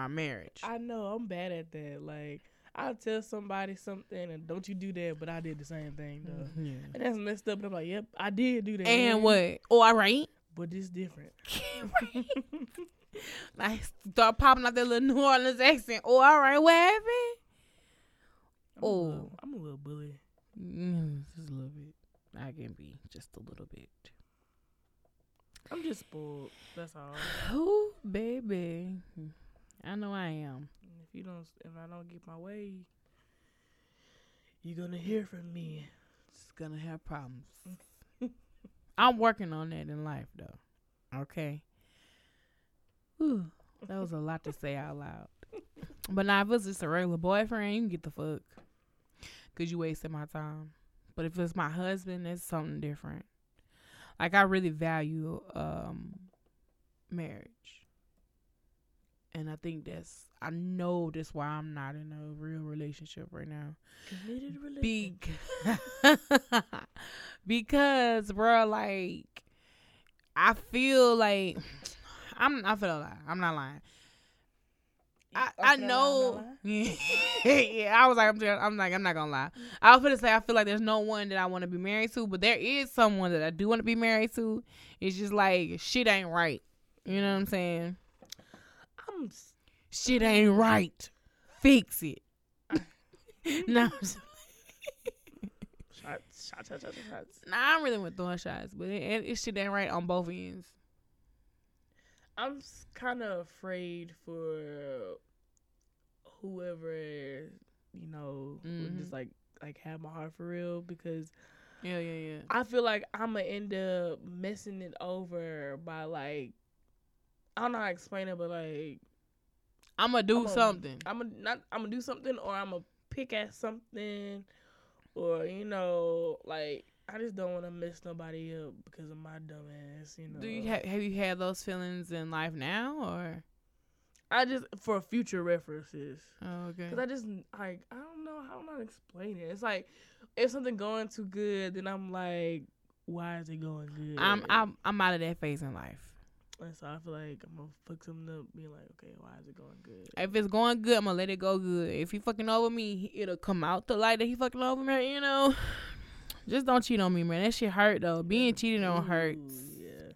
marriage. I know I'm bad at that. Like. I'll tell somebody something and don't you do that, but I did the same thing though. Yeah. And that's messed up. And I'm like, yep, I did do that. And what? Oh, all right. But it's different. Right. Like, start popping out that little New Orleans accent. Oh, all right, what happened? I'm a little bully. Just a little bit. I can be just a little bit. I'm just spoiled. That's all. Oh, baby. I know I am. If I don't get my way, you're gonna hear from me. Just gonna have problems. I'm working on that in life, though. Okay. Whew. That was a lot to say out loud. But now, if it's just a regular boyfriend, you can get the fuck, 'cause you wasted my time. But if it's my husband, that's something different. Like, I really value marriage. And I think I know that's why I'm not in a real relationship right now. Committed relationship. Because, bro, like, I feel like... I'm not lying. I know. Yeah, I was like, I'm not gonna lie. I was gonna say, I feel like there's no one that I want to be married to, but there is someone that I do want to be married to. It's just like shit ain't right. You know what I'm saying? Shit ain't right. Fix it. No. Shots. Nah, I'm really with throwing shots, but it shit ain't right on both ends. I'm kind of afraid for whoever, you know, would just like have my heart for real, because yeah. I feel like I'm gonna end up messing it over by, like, I don't know how to explain it, but like I'm gonna do something, or I'm gonna pick at something, or, you know, like, I just don't want to mess nobody up because of my dumb ass, you know. Do you have you had those feelings in life now, or? I just, for future references. Oh, okay. Because I just, like, I don't know how I'm not explaining it. It's like, if something going too good, then I'm like, why is it going good? I'm out of that phase in life. And so I feel like I'm going to fuck something up, being like, okay, why is it going good? If it's going good, I'm going to let it go good. If he fucking over me, it'll come out the light that he fucking over me, you know? Just don't cheat on me, man. That shit hurt, though. Being cheated on hurts. Yeah.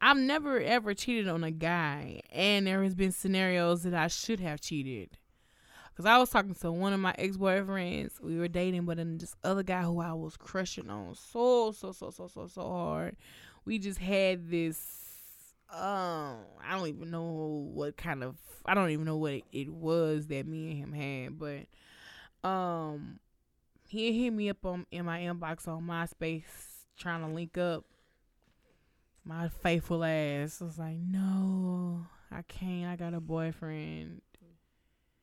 I've never, ever cheated on a guy. And there has been scenarios that I should have cheated. Because I was talking to one of my ex-boyfriends. We were dating, but then this other guy who I was crushing on so hard. We just had this, I don't even know what kind of, I don't even know what it was that me and him had. But, he hit me up in my inbox on MySpace trying to link up. My faithful ass was like, no, I can't. I got a boyfriend.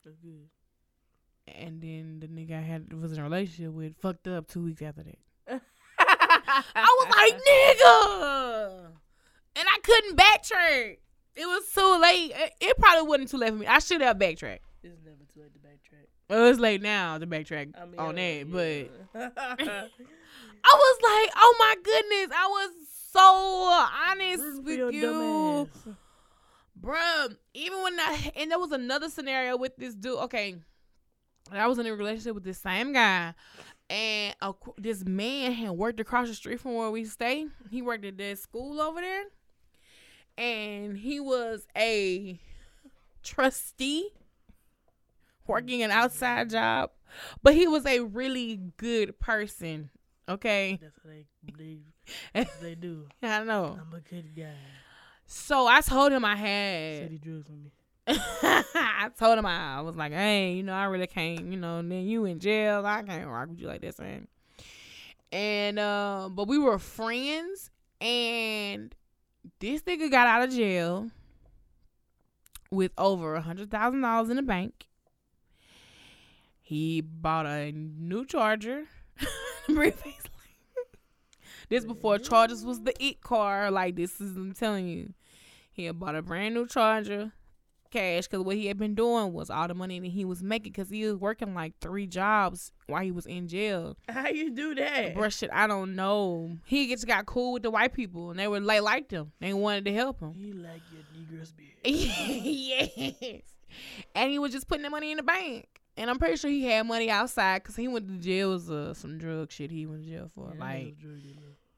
That's good. And then the nigga was in a relationship with fucked up 2 weeks after that. I was like, nigga! And I couldn't backtrack. It was too late. It probably wasn't too late for me. I should have backtracked. It's never too late to backtrack. Well, it's late now to backtrack on that, but I was like, oh my goodness, I was so honest with you. Bruh, even when and there was another scenario with this dude, okay, I was in a relationship with this same guy, and this man had worked across the street from where we stay. He worked at that school over there, and he was a trustee, working an outside job, but he was a really good person. Okay, that's what they do. I know. I'm a good guy. So I told him I had. Said he drew for me. I told him I was like, hey, you know, I really can't. You know, then you in jail. I can't rock with you like this, man. And but we were friends, and this nigga got out of jail with over $100,000 in the bank. He bought a new charger. This before chargers was the it car. Like, this is, I'm telling you. He had bought a brand new charger, cash, because what he had been doing was all the money that he was making, because he was working like 3 jobs while he was in jail. How you do that? Bruh, shit, I don't know. He just got cool with the white people, and they were liked him. They wanted to help him. He like your Negroes, bitch. Yes. And he was just putting the money in the bank. And I'm pretty sure he had money outside, because he went to jail with some drug shit he went to jail for. Yeah, like,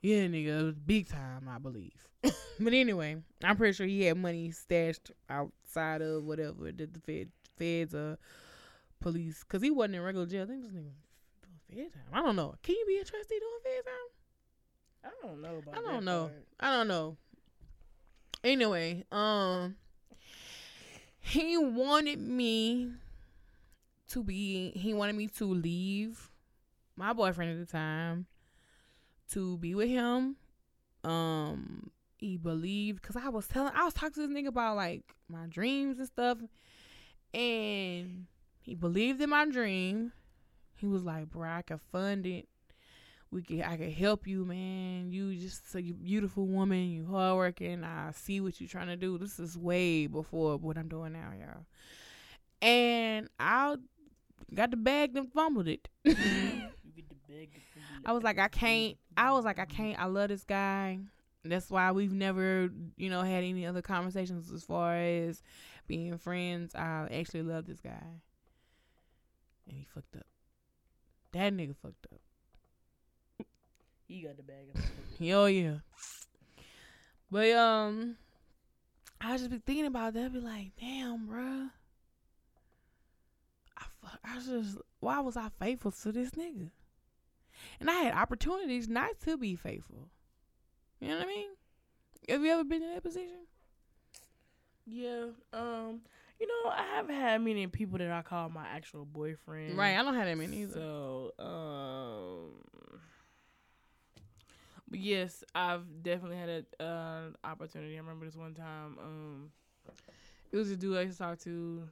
yeah, nigga, it was big time, I believe. But anyway, I'm pretty sure he had money stashed outside of whatever the feds police, because he wasn't in regular jail. I think this nigga was doing fair time. I don't know. Can you be a trustee doing fair time? I don't know about that. I don't know. Anyway, he wanted me to be, he wanted me to leave my boyfriend at the time to be with him. He believed, because I was talking to this nigga about like my dreams and stuff, and he believed in my dream. He was like, bro, I could fund it. I could help you, man. You just a beautiful woman. You hardworking. I see what you're trying to do. This is way before what I'm doing now, y'all. And I got the bag and fumbled it. I was like, I can't. I love this guy. That's why we've never, had any other conversations as far as being friends. I actually love this guy. And he fucked up. That nigga fucked up. He got the bag. Oh, yeah. But, I just be thinking about that. I be like, damn, bruh. Why was I faithful to this nigga? And I had opportunities not to be faithful. You know what I mean? Have you ever been in that position? Yeah. I haven't had many people that I call my actual boyfriend. Right. I don't have that many either. So, but yes, I've definitely had an opportunity. I remember this one time. It was a dude I used to talk to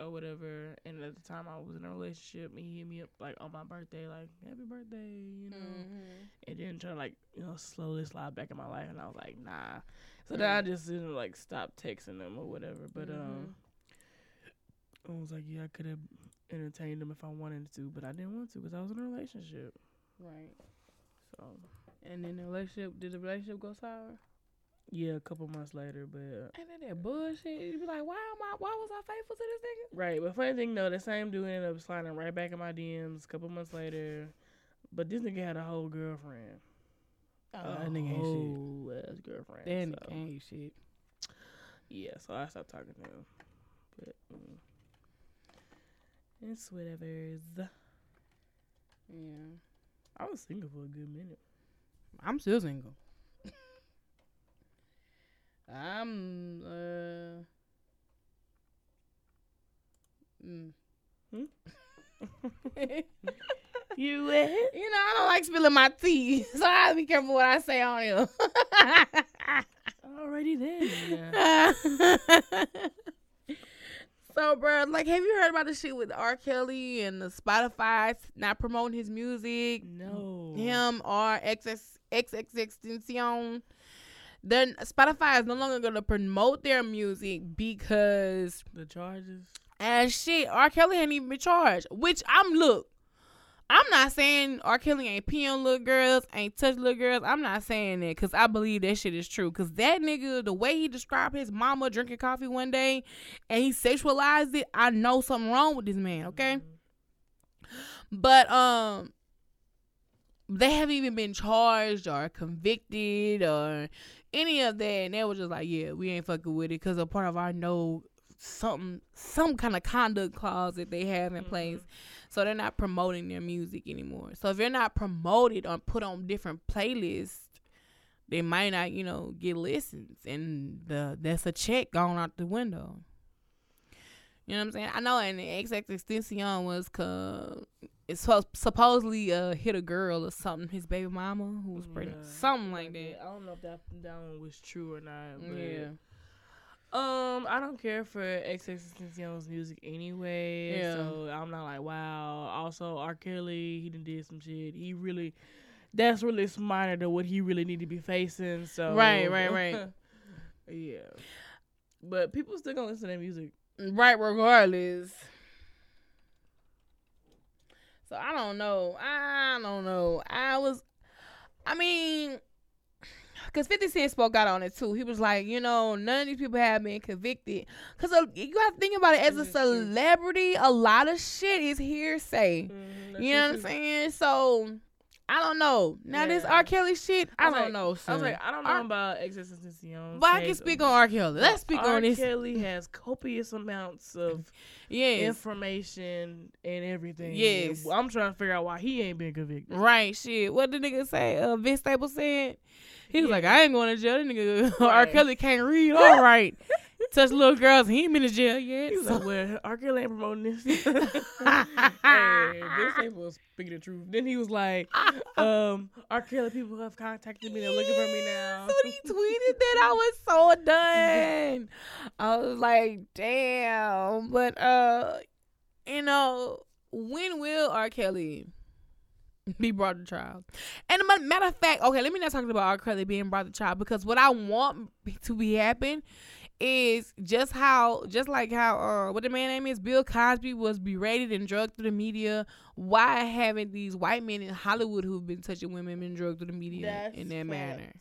or whatever. And at the time, I was in a relationship. And he hit me up, like, on my birthday, like, happy birthday, Mm-hmm. And then try to, like, slowly slide back in my life. And I was like, nah. So then I just didn't, like, stop texting them or whatever. But I was like, yeah, I could have entertained them if I wanted to. But I didn't want to because I was in a relationship. Right. So. And then did the relationship go sour? Yeah, a couple months later, but... and then that bullshit, you'd be like, why was I faithful to this nigga? Right, but funny thing, though, the same dude ended up sliding right back in my DMs a couple months later, but this nigga had a whole girlfriend. That nigga ain't shit. Whole ass girlfriend. That nigga ain't shit. Yeah, so I stopped talking to him. But, it's whatever's. Yeah. I was single for a good minute. I'm still single. You what? I don't like spilling my tea, so I have to be careful what I say on here. Already then. Yeah. So, bro, like, have you heard about the shit with R. Kelly and the Spotify not promoting his music? No. Him or XXXTentacion. Then Spotify is no longer going to promote their music because... the charges? And shit, R. Kelly hadn't even been charged. Which, I'm not saying R. Kelly ain't pee on little girls, ain't touch little girls. I'm not saying that because I believe that shit is true. Because that nigga, the way he described his mama drinking coffee one day and he sexualized it, I know something wrong with this man, okay? Mm-hmm. But, they haven't even been charged or convicted or any of that. And they were just like, yeah, we ain't fucking with it because a part of our some kind of conduct clause that they have in place. So they're not promoting their music anymore. So if you're not promoted or put on different playlists, they might not, get listens. And that's a check going out the window. You know what I'm saying? I know, and the XXXTentacion was supposedly hit a girl or something, his baby mama, who was pregnant, something like that. I don't know if that one was true or not. But, yeah. I don't care for XXXTentacion's music anyway, so I'm not like, wow. Also, R. Kelly, he done did some shit. That's really smarter than what he really need to be facing. So right. Yeah. But people still gonna listen to that music. Right, regardless. So I don't know. Because 50 Cent spoke out on it too. He was like, none of these people have been convicted. Because you got to think about it, as a celebrity, a lot of shit is hearsay. Mm-hmm, you know what I'm saying? So I don't know. Now this R. Kelly shit, I don't know. Son. I was like, I don't know about existential. But I can speak on R. Kelly. Let's speak on this. R. Kelly has copious amounts of information and everything. Yes, I'm trying to figure out why he ain't been convicted. Right, shit. What the nigga say? Vince Staples said he was like, I ain't going to jail. That nigga R. Kelly can't read. All right. Touch little girls. He ain't been in jail yet. He's like, well, R. Kelly ain't promoting this. And this ain't was speaking the truth. Then he was like, R. Kelly people have contacted me. They're looking for me now. So he tweeted that. I was so done. I was like, damn. But, you know, when will R. Kelly be brought to trial? And a matter of fact, okay, let me not talk about R. Kelly being brought to trial, because what I want to be happening is just like how what the man name is, Bill Cosby, was berated and drugged through the media. Why haven't these white men in Hollywood who've been touching women been drugged through the media in that manner?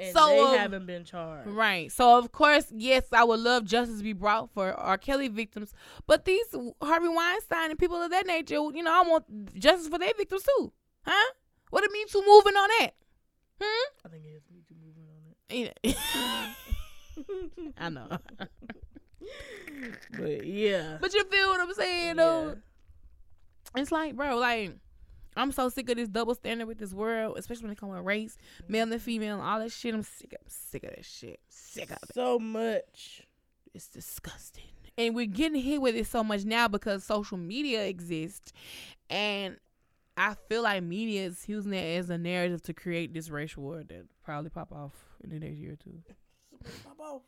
And so they haven't been charged. Right. So, of course, yes, I would love justice to be brought for R. Kelly victims. But these Harvey Weinstein and people of that nature, you know, I want justice for their victims too. Huh? What it means to moving on that? Hmm? I think it is Me Too moving on that. I know. But yeah. But you feel what I'm saying, though? It's like, bro, like, I'm so sick of this double standard with this world, especially when it comes with race, male and female, and all that shit. I'm sick of that shit. Sick of it. So much. It's disgusting. And we're getting hit with it so much now because social media exists. And I feel like media is using that as a narrative to create this race war that probably pop off in the next year or two. But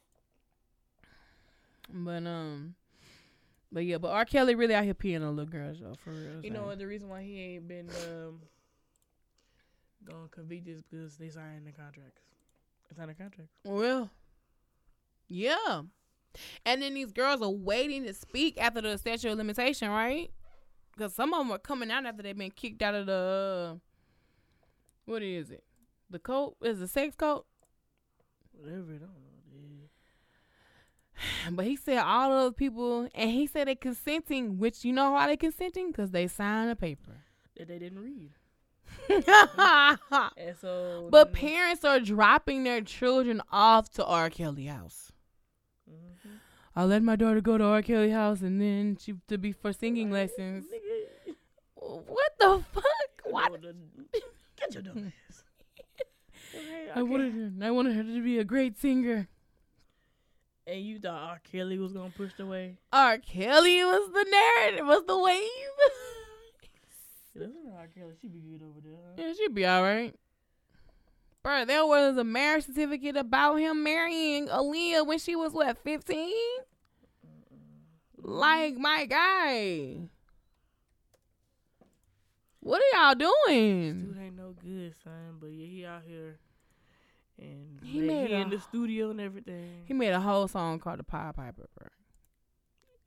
but R. Kelly really out here peeing on little girls, though, for real. You know what? The reason why he ain't been gonna convict is because they signed the contracts. It's not a contract. Well, yeah. And then these girls are waiting to speak after the statute of limitation, right? Because some of them are coming out after they've been kicked out of the what is it? The cult? Is it the sex cult? Whatever, I don't know. But he said all those people, and he said they consenting, which you know why they consenting? Because they signed a paper that they didn't read. And so, but parents are dropping their children off to R. Kelly house. Mm-hmm. I let my daughter go to R. Kelly house, and then she to be for singing lessons. Nigga. What the fuck? Why? Get your dumb ass. Okay. I wanted her to be a great singer. And you thought R. Kelly was gonna push the way? R. Kelly was the narrative, was the wave. Listen, R. Kelly, she be good over there. Huh? Yeah, she be all right. Bro, there was a marriage certificate about him marrying Aaliyah when she was 15? Like, my guy, what are y'all doing? This dude ain't no good, son. But yeah, he out here. And he made in the studio and everything. He made a whole song called The Pied Piper, bro.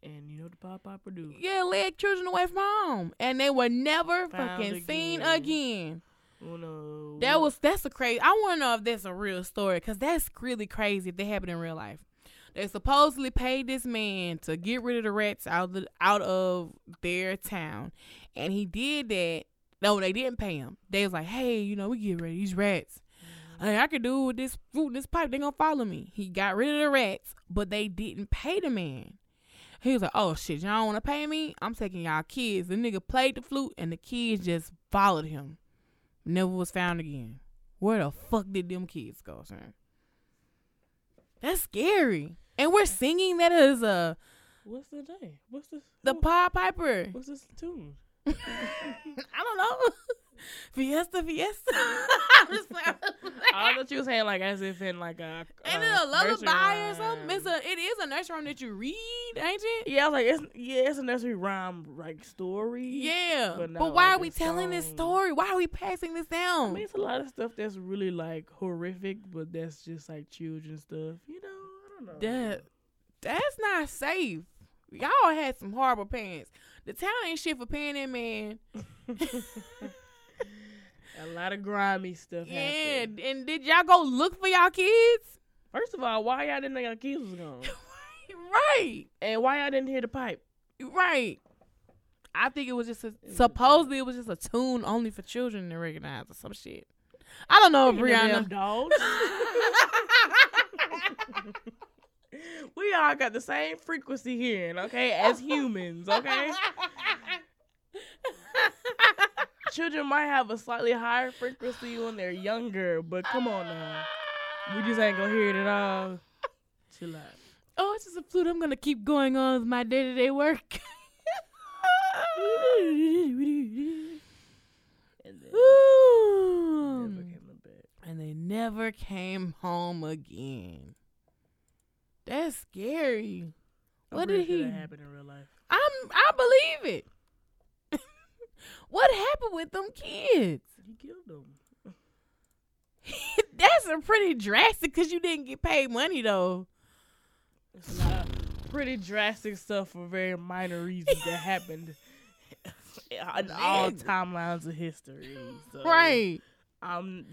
And you know what the Pied Piper do? Yeah, led children away from home. And they were never seen again. Oh, no. That's a crazy. I want to know if that's a real story, because that's really crazy if they happened in real life. They supposedly paid this man to get rid of the rats out of their town. And he did that. No, they didn't pay him. They was like, hey, you know, we get rid of these rats. I could do with this fruit and this pipe. They gonna follow me. He got rid of the rats, but they didn't pay the man. He was like, oh, shit, y'all don't want to pay me? I'm taking y'all kids. The nigga played the flute, and the kids just followed him. Never was found again. Where the fuck did them kids go, sir? That's scary. And we're singing that as a... What's the day? What's this? The Pied Piper. What's this tune? I don't know. Fiesta. I thought you were saying like as if in like a ain't it a lullaby or something? It is a nursery rhyme that you read, ain't it? Yeah, I was like it's a nursery rhyme like story. Yeah, but why like are we telling this story? Why are we passing this down? I mean, it's a lot of stuff that's really like horrific, but that's just like children stuff. You know, I don't know. That's not safe. Y'all had some horrible parents. The town ain't shit for paying that man. A lot of grimy stuff happened. Yeah, and did y'all go look for y'all kids? First of all, why y'all didn't know y'all kids was gone? Right. And why y'all didn't hear the pipe? Right. I think it was just supposedly it was just a tune only for children to recognize or some shit. I don't know, Brianna. Dogs. We all got the same frequency here, okay, as humans, okay? Children might have a slightly higher frequency when they're younger, but come on now. We just ain't gonna hear it at all. Chill out. Oh, it's just a flute. I'm gonna keep going on with my day-to-day work. And they never came home again. That's scary. What did he? Happen in real life. I believe it. What happened with them kids? He killed them. That's a pretty drastic. Cause you didn't get paid money though. It's a lot of pretty drastic stuff for very minor reasons that happened in all timelines of history. So, right. I'm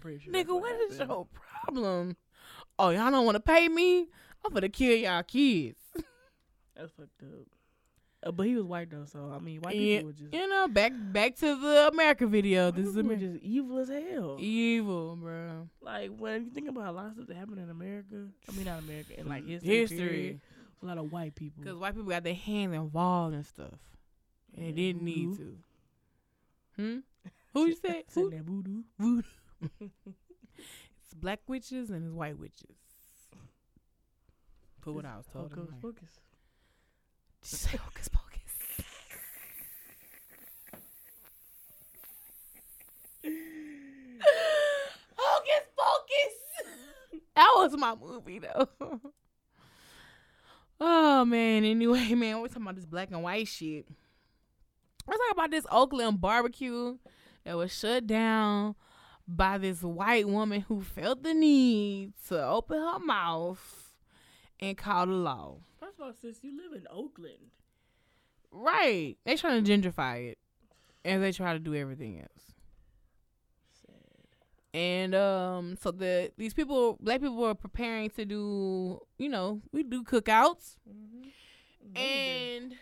pretty sure. Nigga, what is your problem? Oh, y'all don't want to pay me? I'm gonna kill y'all kids. That's fucked up. But he was white though, so I mean, white people were just back to the America video. This is just evil as hell. Evil, bro. Like when you think about a lot of stuff that happened in America, in like history, a lot of white people. Because white people got their hands involved in stuff, and they didn't need to. Who you said? Who? That voodoo. It's black witches and it's white witches. Put what I was told. Hocus pocus. Did you say hocus pocus? Hocus pocus. That was my movie though. Oh man. Anyway, man, we're talking about this black and white shit. Let's talk about this Oakland barbecue that was shut down by this white woman who felt the need to open her mouth and call the law. First of all, sis, you live in Oakland. Right. They trying to gentrify it. And they try to do everything else. Sad. And so these people, black people were preparing to do, we do cookouts. Mm-hmm. And...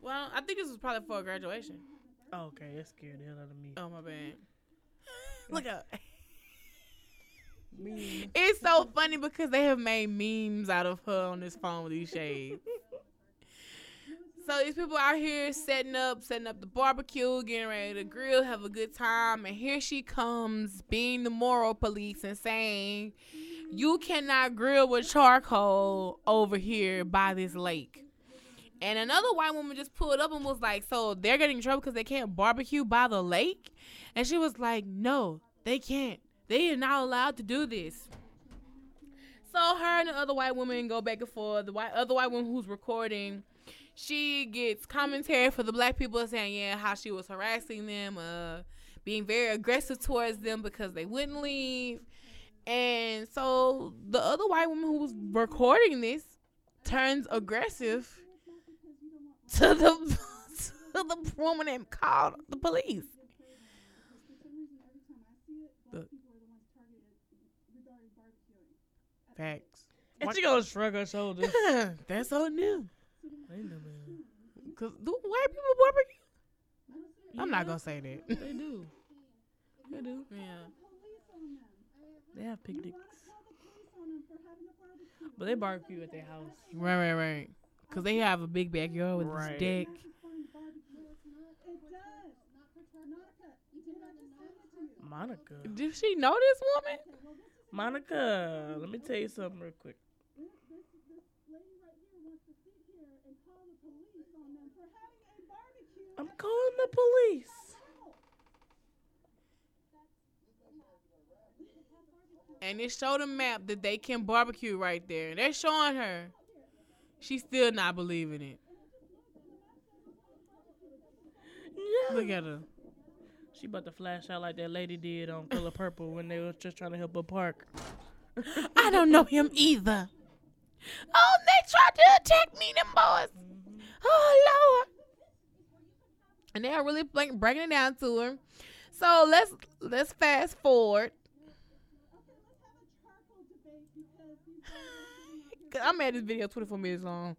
well, I think this was probably for a graduation. Oh, okay, that scared the hell out of me. Oh, my bad. Look up. It's so funny because they have made memes out of her on this phone with these shades. So these people out here setting up the barbecue, getting ready to grill, have a good time. And here she comes being the moral police and saying, you cannot grill with charcoal over here by this lake. And another white woman just pulled up and was like, so they're getting in trouble because they can't barbecue by the lake? And she was like, no, they can't. They are not allowed to do this. So her and the other white woman go back and forth. The other white woman who's recording, she gets commentary for the black people saying, yeah, how she was harassing them, being very aggressive towards them because they wouldn't leave. And so the other white woman who was recording this turns aggressive to the woman that called the police. Facts. And she gonna shrug her shoulders. That's so new. Cause do white people barbecue? I'm not gonna say that. They do. They do. Yeah. They have picnics. But they barbecue at their house. Right. Because they have a big backyard with this deck. Monica. Did she know this woman? Monica, let me tell you something real quick. I'm calling the police. And it showed a map that they can barbecue right there. They're showing her. She's still not believing it. Yeah. Look at her. She about to flash out like that lady did on Color Purple when they were just trying to help her park. I don't know him either. Oh, they tried to attack me, them boys. Mm-hmm. Oh, Lord. And they are really breaking it down to her. So let's fast forward. I'm at this video 24 minutes long.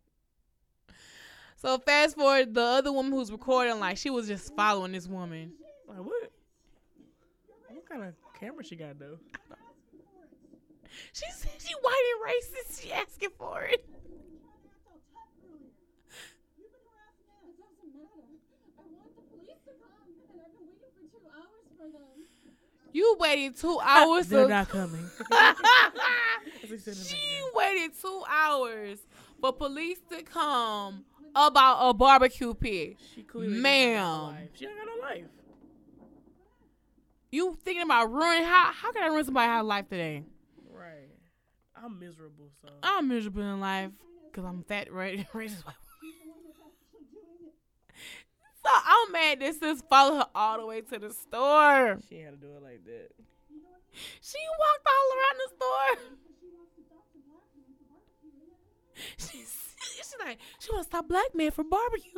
So fast forward, the other woman who's recording, like, she was just following this woman. Like, what? What kind of camera she got, though? She said she white and racist. She asking for it. You waited 2 hours. They're not coming. She waited 2 hours for police to come about a barbecue pit. She clearly, ma'am, she ain't got no life. You thinking about ruining? How can I ruin somebody's life today? Right. I'm miserable. So I'm miserable in life because I'm fat, right? Racist. So I'm mad this sis followed her all the way to the store. She had to do it like that. She walked all around the store. She's like, she wants to stop black men from barbecuing.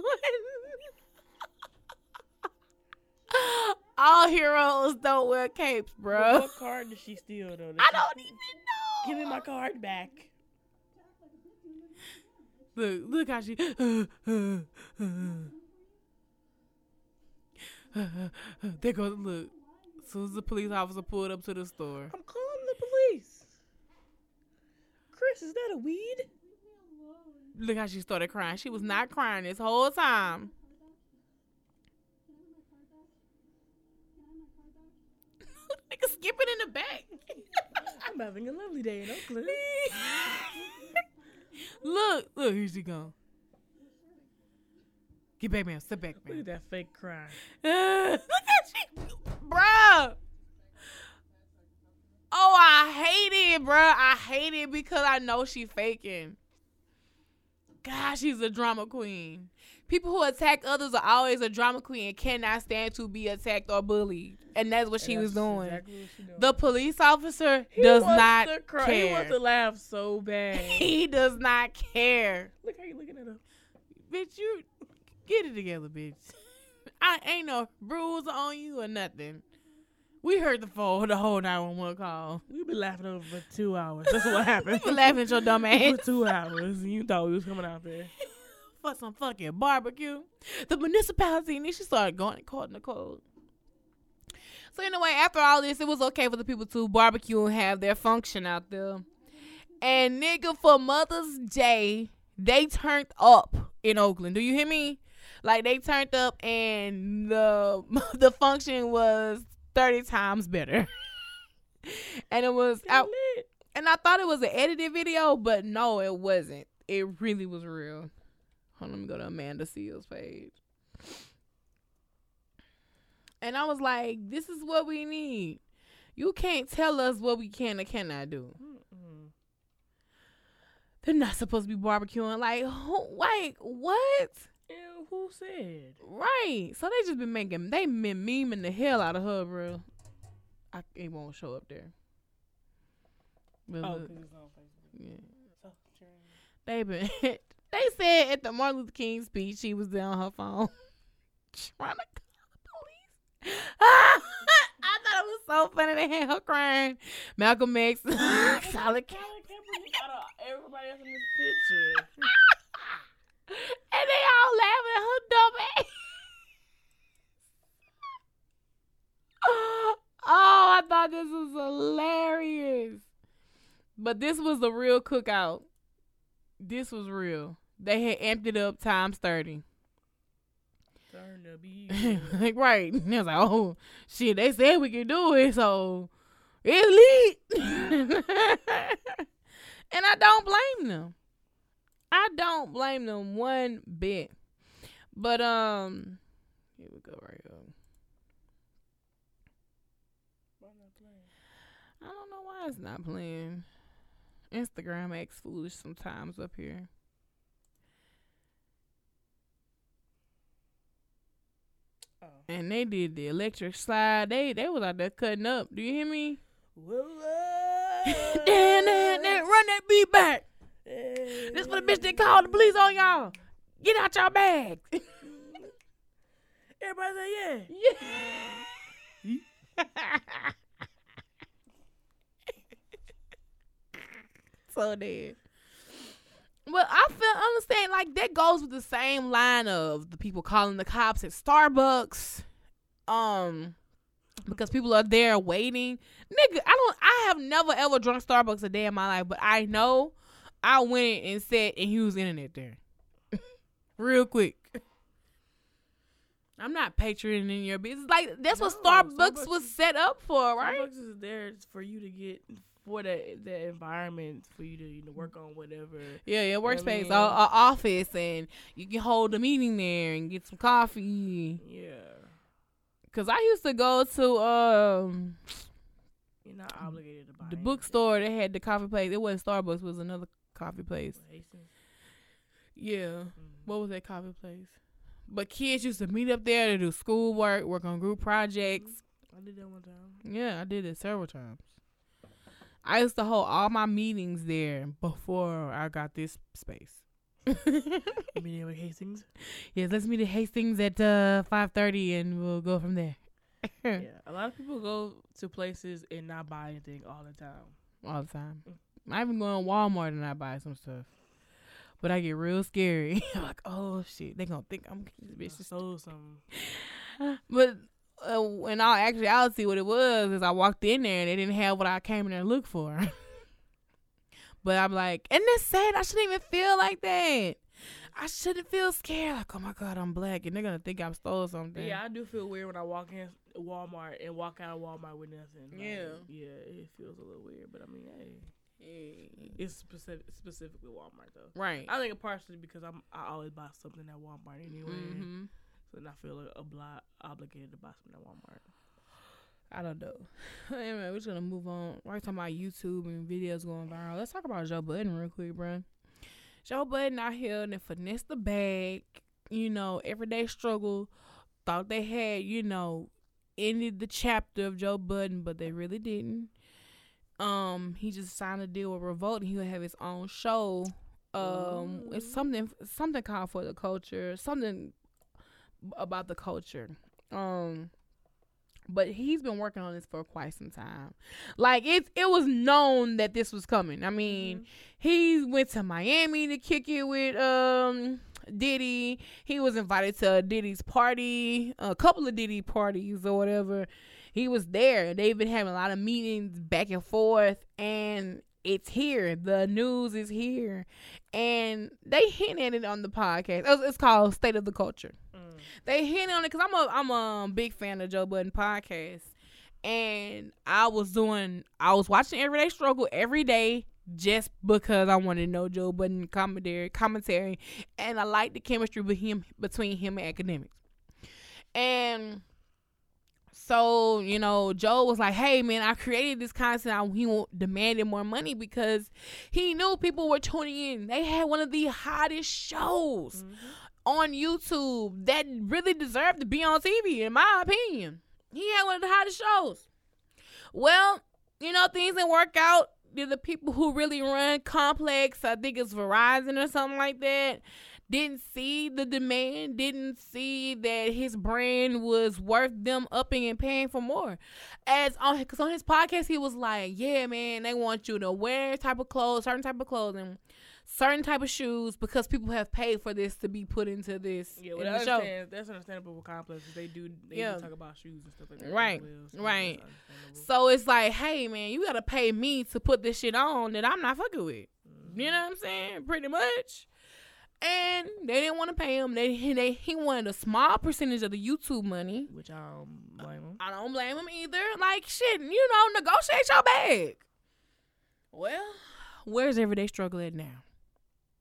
All heroes don't wear capes, bro. Well, what card did she steal, though? I don't even know. Give me my card back. Look how she... There goes, look. As soon as the police officer pulled up to the store. I'm calling the police. Chris, is that a weed? Look how she started crying. She was not crying this whole time. Nigga skipping in the back. I'm having a lovely day in Oakland. Look, here she go. Get back, man. Sit back, man. Look at that fake crying. Look at you, bruh. Oh, I hate it, bruh. I hate it because I know she faking. God, she's a drama queen. People who attack others are always a drama queen and cannot stand to be attacked or bullied. And that's what she was doing. Exactly what she doing. The police officer does not care. He wants to laugh so bad. He does not care. Look how you looking at him. Bitch, you... Get it together, bitch. I ain't no bruise on you or nothing. We heard the whole 911 call. We been laughing over for 2 hours. That's what happened. We been laughing at your dumb ass. For 2 hours. You thought we was coming out there. For some fucking barbecue. The municipality, and then she started going and calling the code. So anyway, after all this, it was okay for the people to barbecue and have their function out there. And nigga, for Mother's Day, they turned up in Oakland. Do you hear me? Like, they turned up, and the function was 30 times better. And it was out. And I thought it was an edited video, but no, it wasn't. It really was real. Hold on, let me go to Amanda Seals' page. And I was like, this is what we need. You can't tell us what we can or cannot do. Mm-mm. They're not supposed to be barbecuing. Like, like, what? Ew, who said? Right. So they just been making, they been memeing the hell out of her, bro. It won't show up there. But oh, because it's on Facebook. Yeah. Oh, sure. They said at the Martin Luther King speech, she was there on her phone trying to call the police. I thought it was so funny. They had her crying. Malcolm X. Solid Cat. Everybody else in this picture. And they all laughing at her dumb ass. Oh, I thought this was hilarious. But this was the real cookout. This was real. They had amped it up times 30. Right. And I was like, oh, shit, they said we can do it, so it's lit. And I don't blame them. I don't blame them one bit. But, here we go right here. Why not playing? I don't know why it's not playing. Instagram acts foolish sometimes up here. Oh. And they did the electric slide. They was out there cutting up. Do you hear me? Run that beat back. This for the bitch that called the police on y'all. Get out y'all bags. Everybody say yeah. Yeah. So dead. Well, I feel understand, like, that goes with the same line of the people calling the cops at Starbucks, because people are there waiting. Nigga, I have never ever drunk Starbucks a day in my life, but I know I went and sat and used internet there. Real quick. I'm not patroning your business. Like, that's what Starbucks was set up for, right? Starbucks is there for you to get... for that environment for you to, you know, work on whatever. Yeah, your workspace, an office, and you can hold a meeting there and get some coffee. Yeah. Because I used to go to you're not obligated to buy the bookstore that had the coffee place. It wasn't Starbucks. It was another coffee place. Yeah. Mm-hmm. What was that coffee place? But kids used to meet up there to do schoolwork, work on group projects. I did that one time. Yeah, I did it several times. I used to hold all my meetings there before I got this space. Meeting with Hastings? Yes, let's meet at Hastings at 5:30 and we'll go from there. Yeah, a lot of people go to places and not buy anything all the time. All the time. I even go to Walmart and I buy some stuff. But I get real scary. I'm like, oh, shit. They going to think I'm bitch just sold something. But... in all actuality, what it was is I walked in there and they didn't have what I came in there to look for. But I'm like, and that's sad. I shouldn't even feel like that. I shouldn't feel scared. Like, oh my God, I'm black and they're gonna think I stole something. Yeah, I do feel weird when I walk in Walmart and walk out of Walmart with nothing. Like, yeah, yeah, it feels a little weird. But I mean, hey, it's specifically Walmart though, right? I think partially because I always buy something at Walmart anyway. Mm-hmm. And I feel like obligated to buy something at Walmart. I don't know. Anyway, we're just going to move on. We're talking about YouTube and videos going viral. Let's talk about Joe Budden real quick, bro. Joe Budden out here and finessed the bag. You know, Everyday Struggle. Thought they had, you know, ended the chapter of Joe Budden, but they really didn't. He just signed a deal with Revolt and he would have his own show. It's something called For the Culture. Something... about the culture, but he's been working on this for quite some time. Like it was known that this was coming. I mean, mm-hmm. He went to Miami to kick it with Diddy. He was invited to Diddy's party, a couple of Diddy parties or whatever. He was there. They've been having a lot of meetings back and forth, and it's here. The news is here, and they hint at it on the podcast. It's called State of the Culture. They hit on it because I'm a big fan of Joe Budden podcast, and I was watching Everyday Struggle every day just because I wanted to know Joe Budden commentary, and I liked the chemistry between him and academics. And so, you know, Joe was like, "Hey, man, I created this content. He demanded more money because he knew people were tuning in. They had one of the hottest shows." Mm-hmm. on YouTube that really deserved to be on TV, in my opinion. He had one of the hottest shows. Well, you know, things didn't work out. They're the people who really run Complex, I think it's Verizon or something like that, didn't see the demand, didn't see that his brand was worth them upping and paying for more. Because on his podcast, he was like, yeah, man, they want you to wear certain type of clothing, certain type of shoes because people have paid for this to be put into this. Yeah, well, in the show. That's understandable with Complex. They do talk about shoes and stuff like that. Right, right. So it's like, hey, man, you got to pay me to put this shit on that I'm not fucking with. Mm-hmm. You know what I'm saying? Pretty much. And they didn't want to pay him. He wanted a small percentage of the YouTube money. Which I don't blame him. I don't blame him either. Like, shit, you know, negotiate your bag. Well, where's Everyday Struggle at now?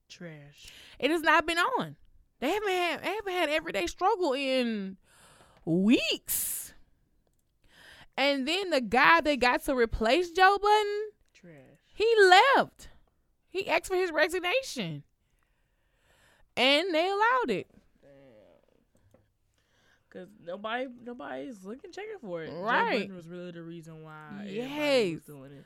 Trash. It has not been on. They haven't had Everyday Struggle in weeks. And then the guy they got to replace Joe Budden, trash. He left. He asked for his resignation, and they allowed it. Cause nobody's checking for it. Right. Joe Budden was really the reason why. Yes. Was doing it.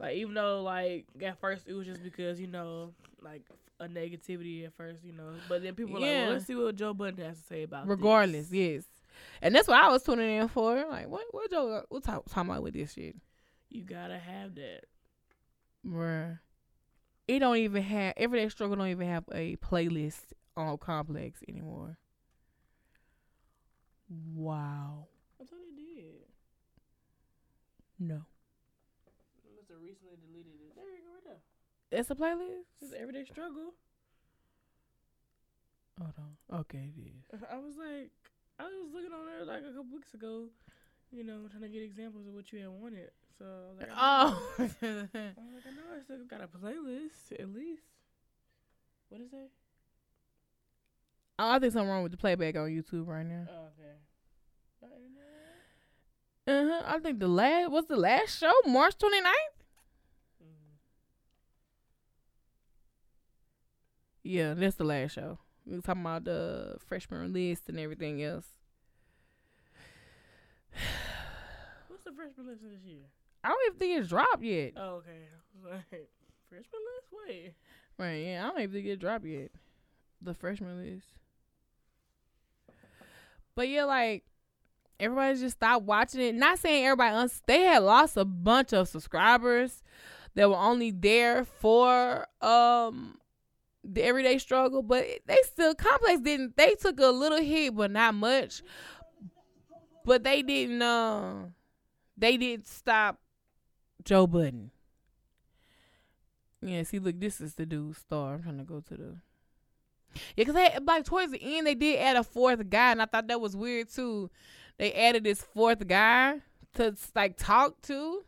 Like, even though, like, at first it was just because, you know, like, a negativity at first, you know. But then people were like, well, let's see what Joe Budden has to say about regardless, this. Yes. And that's what I was tuning in for. Like, what Joe, what's talking about with this shit? You gotta have that. Bruh. It don't even have, Everyday Struggle don't even have a playlist on Complex anymore. Wow. I thought it did. No. I must have recently deleted it. There you go, right there. That's a playlist? It's Everyday Struggle. Hold on. Okay, it is. I was looking on there like a couple weeks ago, you know, trying to get examples of what you had wanted. So I was like, I know I still got a playlist, at least. What is that? I think something wrong with the playback on YouTube right now. Oh, okay. I think the last show, March 29th? Mm-hmm. Yeah, that's the last show. We were talking about the freshman list and everything else. What's the freshman list this year? I don't even think it's dropped yet. Oh, okay. Like, freshman list? Wait. Right, yeah, I don't even think it dropped yet. The freshman list. But yeah, like, everybody just stopped watching it. Not saying everybody, they had lost a bunch of subscribers that were only there for the Everyday Struggle, but they still, Complex didn't, they took a little hit, but not much. But they didn't stop Joe Budden. Yeah, see, look, this is the dude's star. I'm trying to go to the... Yeah, because like towards the end, they did add a fourth guy, and I thought that was weird, too. They added this fourth guy to, like, talk to.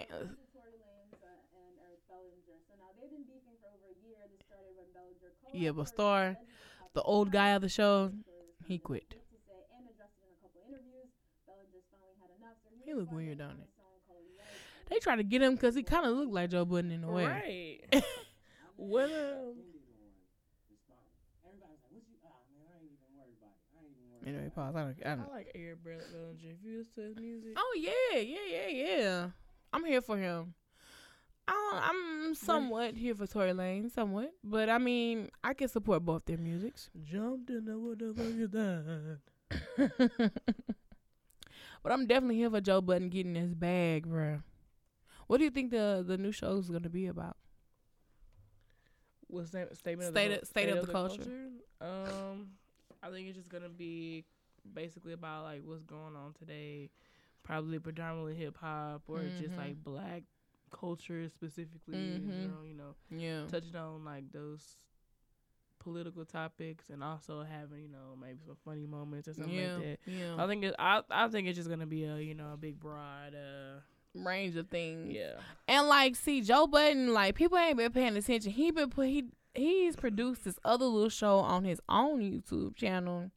Okay. Yeah, but Star, the old guy of the show, he quit. He looked weird on it. They tried to get him because he kind of looked like Joe Budden in a way. Right. Well... Anyway, pause. I like Erykah Badu. If you listen to his music. Oh yeah. I'm here for him. I'm somewhat here for Tory Lanez, somewhat, but I mean, I can support both their musics. Jumped in the water when you died. But I'm definitely here for Joe Budden getting his bag, bro. What do you think the new show is gonna be about? What's that state of the culture? I think it's just going to be basically about, like, what's going on today, probably predominantly hip-hop or just, like, black culture specifically, in general, you know, touching on, like, those political topics and also having, you know, maybe some funny moments or something like that. Yeah. I think it's just going to be, a big, broad... range of things. Yeah. And, like, see, Joe Budden, like, people ain't been paying attention. He's produced this other little show on his own YouTube channel.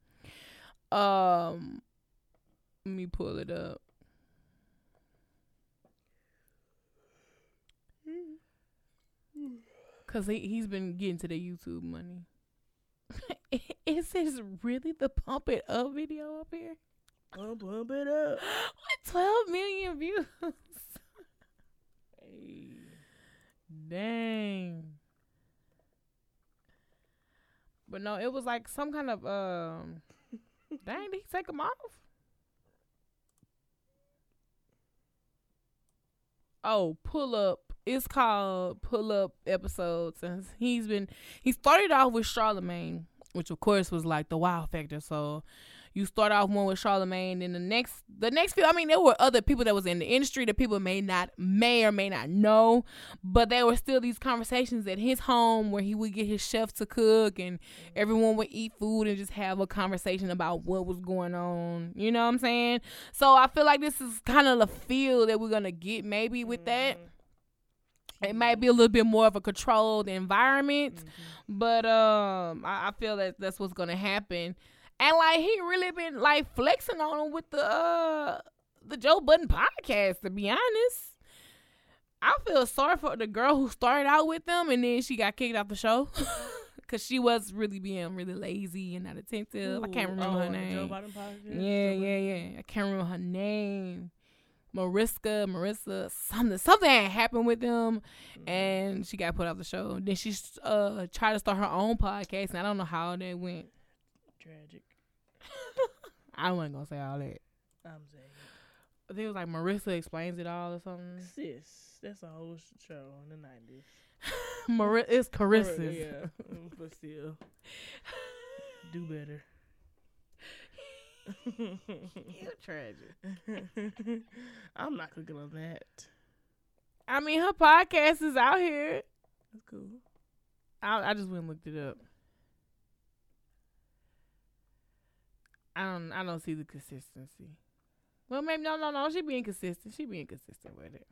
Let me pull it up. Cause he's been getting to the YouTube money. Is this really the Pump It Up video up here? Pump it up. What, 12 million views? Hey. Dang. But no, it was like some kind of, dang, did he take them off? Oh, pull up. It's called Pull Up Episodes. And he started off with Charlamagne, which of course was like the wow factor. So you start off one with Charlamagne, then the next few, I mean, there were other people that was in the industry that people may or may not know, but there were still these conversations at his home where he would get his chef to cook and everyone would eat food and just have a conversation about what was going on. You know what I'm saying? So I feel like this is kind of the feel that we're going to get maybe with that. It might be a little bit more of a controlled environment, but I feel that that's what's going to happen. And, like, he really been, like, flexing on him with the Joe Budden podcast, to be honest. I feel sorry for the girl who started out with them, and then she got kicked off the show because she was really being really lazy and not attentive. Ooh, I can't remember her name. Joe Budden podcast? Yeah. I can't remember her name. Marissa, something had happened with them, and she got put off the show. Then she tried to start her own podcast, and I don't know how that went. Tragic. I wasn't gonna say all that. I'm saying I think it was like Marissa Explains It All or something. Sis, that's a whole show in the 90s. It's Carissa's. Yeah, but still. Do better. You tragic. I'm not cooking on that. I mean, her podcast is out here. That's cool. I just went and looked it up. I don't see the consistency. Well, maybe no. She being consistent. with it.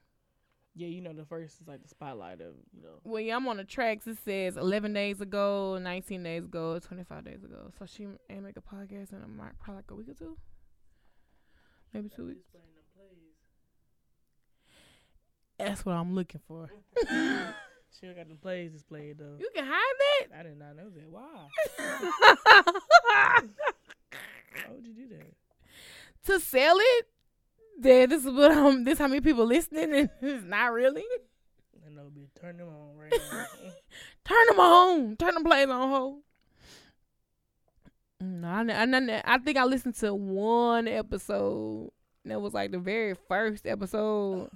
Yeah, you know, the first is like the spotlight of, you know. Well, yeah, I'm on the tracks. It says 11 days ago, 19 days ago, 25 days ago. So she ain't make a podcast in probably like a week or two. Maybe 2 weeks. That's what I'm looking for. She got the plays displayed, though. You can hide that? I did not know that. Why? Why would you do that? To sell it? That this is what this how many people listening, and it's not really. I know, bitch. Turn them on right now. Turn them on. Turn them plays on hold. No, I think I listened to one episode. That was like the very first episode,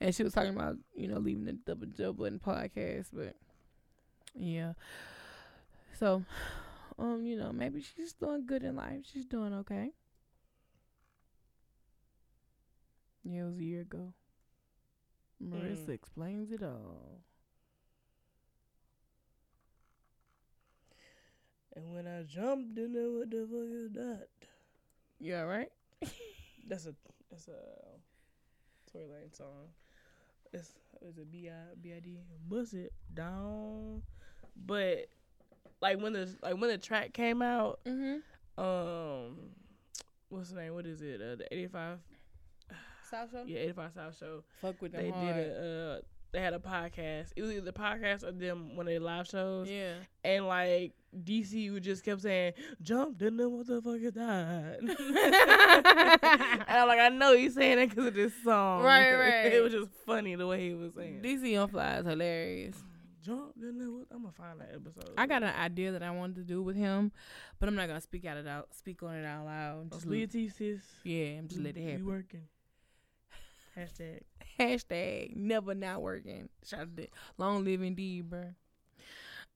and she was talking about, you know, leaving the Joe Budden podcast, but yeah. So, you know, maybe she's doing good in life. She's doing okay. Yeah, it was a year ago. Marissa Explains It All. And when I jumped in there, what the fuck is that? You alright? That's a Tory Lane song. It's a B.I.D. Bust it down. But when the track came out, what's the name? What is it? The 85. South Show? Yeah, 85 South Show. Fuck with them they hard. They had a podcast. It was either the podcast or them one of their live shows. Yeah. And like DC just kept saying, "Jump, then what the fuck is that?" And I'm like, I know he's saying that because of this song. Right. It was just funny the way he was saying. DC on Fly is hilarious. Jump, then I'm gonna find that episode. I got an idea that I wanted to do with him, but I'm not gonna speak on it out loud. Just leave it, sis. Yeah, I'm just let it happen. You working. Hashtag never not working. Shout out to that. Long live indeed, bro. All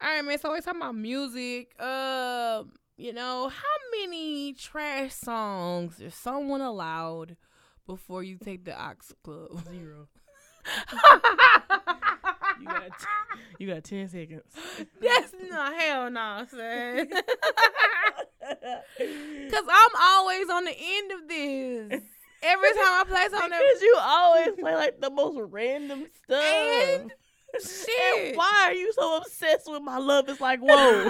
right, man. So we're talking about music. You know, how many trash songs is someone allowed before you take the Ox Club? 0. You got 10 seconds. That's no hell no, son. Cause I'm always on the end of this. Every time I play something, because you always play like the most random stuff. And shit, and why are you so obsessed with My Love Is Like Whoa?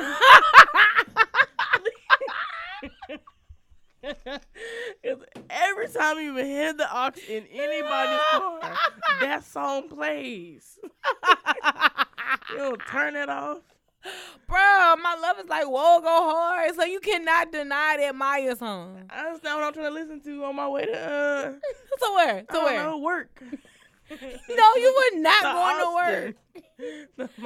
Because every time you even hear the aux in anybody's car, that song plays. You don't turn it off. Bro, My Love Is Like Whoa, go hard. So you cannot deny that Maya song. That's not what I'm trying to listen to on my way to work. No, you were not going to work.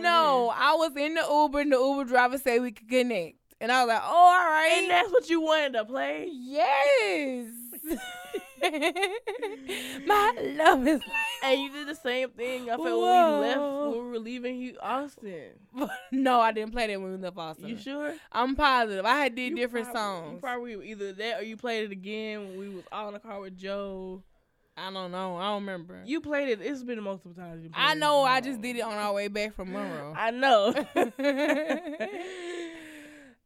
No, I was in the Uber and the Uber driver said we could connect. And I was like, oh, all right. And that's what you wanted to play? Yes. My love is like, and you did the same thing. I felt when we left, when we were leaving Austin. No, I didn't play that when we left Austin. You sure? I'm positive. I had different songs. You probably either that or you played it again when we was all in the car with Joe. I don't know. I don't remember. You played it. It's been multiple times. I know. I just did it on our way back from Monroe. I know.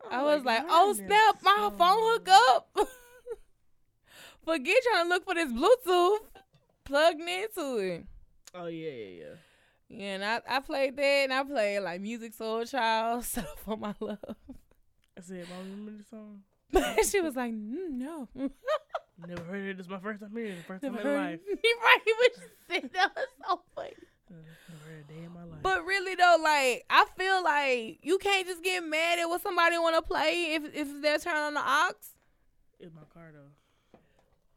I was like, oh snap! My phone hook up. Forget trying to look for this Bluetooth. Plugged into it. Oh, yeah. Yeah, and I played that, and I played, like, Music Soul Child, Settle For My Love. I said, Mom, remember this song? She was like, no. Never heard it. This is my first time hearing it. First time in my life. Right, what you said. That was so funny. Never heard a day in my life. But really, though, like, I feel like you can't just get mad at what somebody want to play if they're turning on the aux. It's my car, though.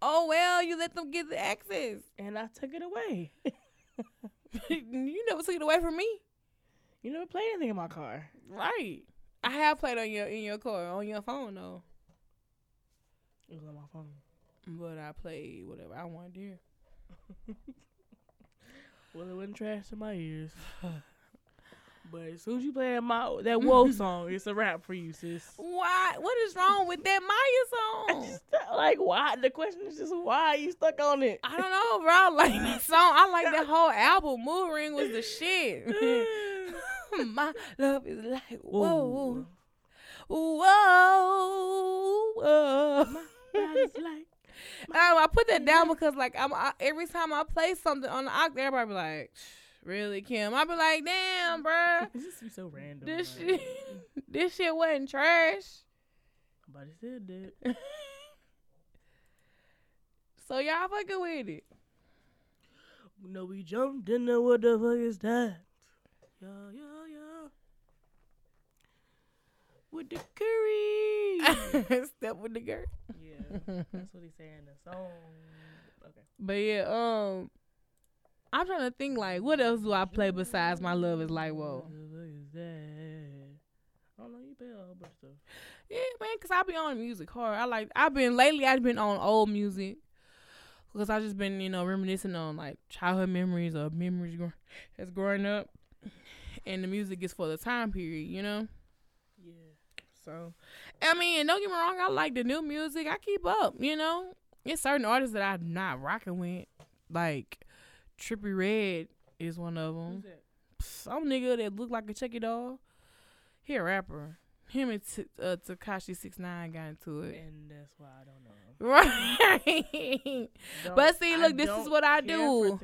Oh, well, you let them get the access. And I took it away. You never took it away from me. You never played anything in my car. Right. I have played on your in your car, on your phone, though. It was on my phone. But I played whatever I wanted to hear. Well, it wasn't trash in my ears. But as soon as you play that woe song, it's a wrap for you, sis. Why? What is wrong with that Maya song? I just, like, why? The question is just why are you stuck on it? I don't know, bro. I like that song. I like that whole album. Mood Ring was the shit. My love is like, whoa. Whoa. Whoa. My body's like. I put that down because, like, every time I play something on the octave, everybody be like, really, Kim? I be like, damn, bruh. This just be so random. This shit wasn't trash. Nobody said that. So y'all fucking with it. No, we jumped in there. What the fuck is that? Yeah. With the curry. Step with the girl. Yeah, that's what he's saying in the song. Okay. But yeah, I'm trying to think, like, what else do I play besides My Love Is Like, whoa? What is that? I don't know, you play a whole bunch of stuff. Yeah, man, because I be on music hard. I've been on old music because I've just been, you know, reminiscing on, like, childhood memories or memories that's growing up. And the music is for the time period, you know? Yeah. So, I mean, don't get me wrong, I like the new music. I keep up, you know? It's certain artists that I'm not rocking with, like... Trippie Redd is one of them. Some nigga that look like a Chucky doll. He a rapper. Him and Tekashi 6ix9ine got into it. And that's why I don't know him. Right. But see, look, this is what I do.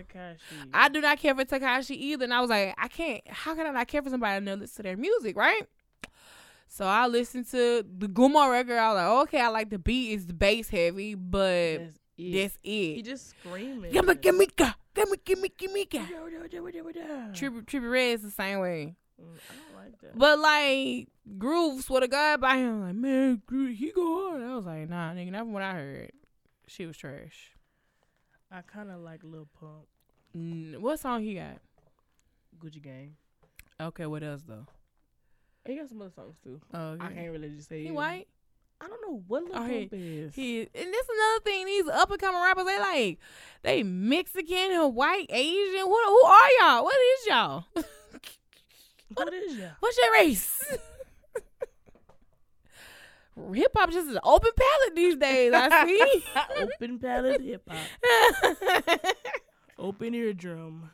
I do not care for Tekashi either. And I was like, how can I not care for somebody and then listen to their music, right? So I listened to the Guma record. I was like, okay, I like the beat. It's the bass heavy, but... That's it. He just screaming. Gimme. Trippie Redd is the same way. I don't like that. But like Groove, swear to God, by him, like, man, Groove, he go hard. I was like, nah, nigga, that's what I heard. She was trash. I kind of like Lil Pump. What song he got? Gucci Gang. Okay, what else though? He got some other songs too. Okay. I can't really just say. He white. I don't know what Lil Pump is. And that's another thing. These up and coming rappers, they Mexican or white, Asian. Who are y'all? What is y'all? What's your race? Hip hop just an open palette these days. I see. Open palette hip hop. Open eardrum.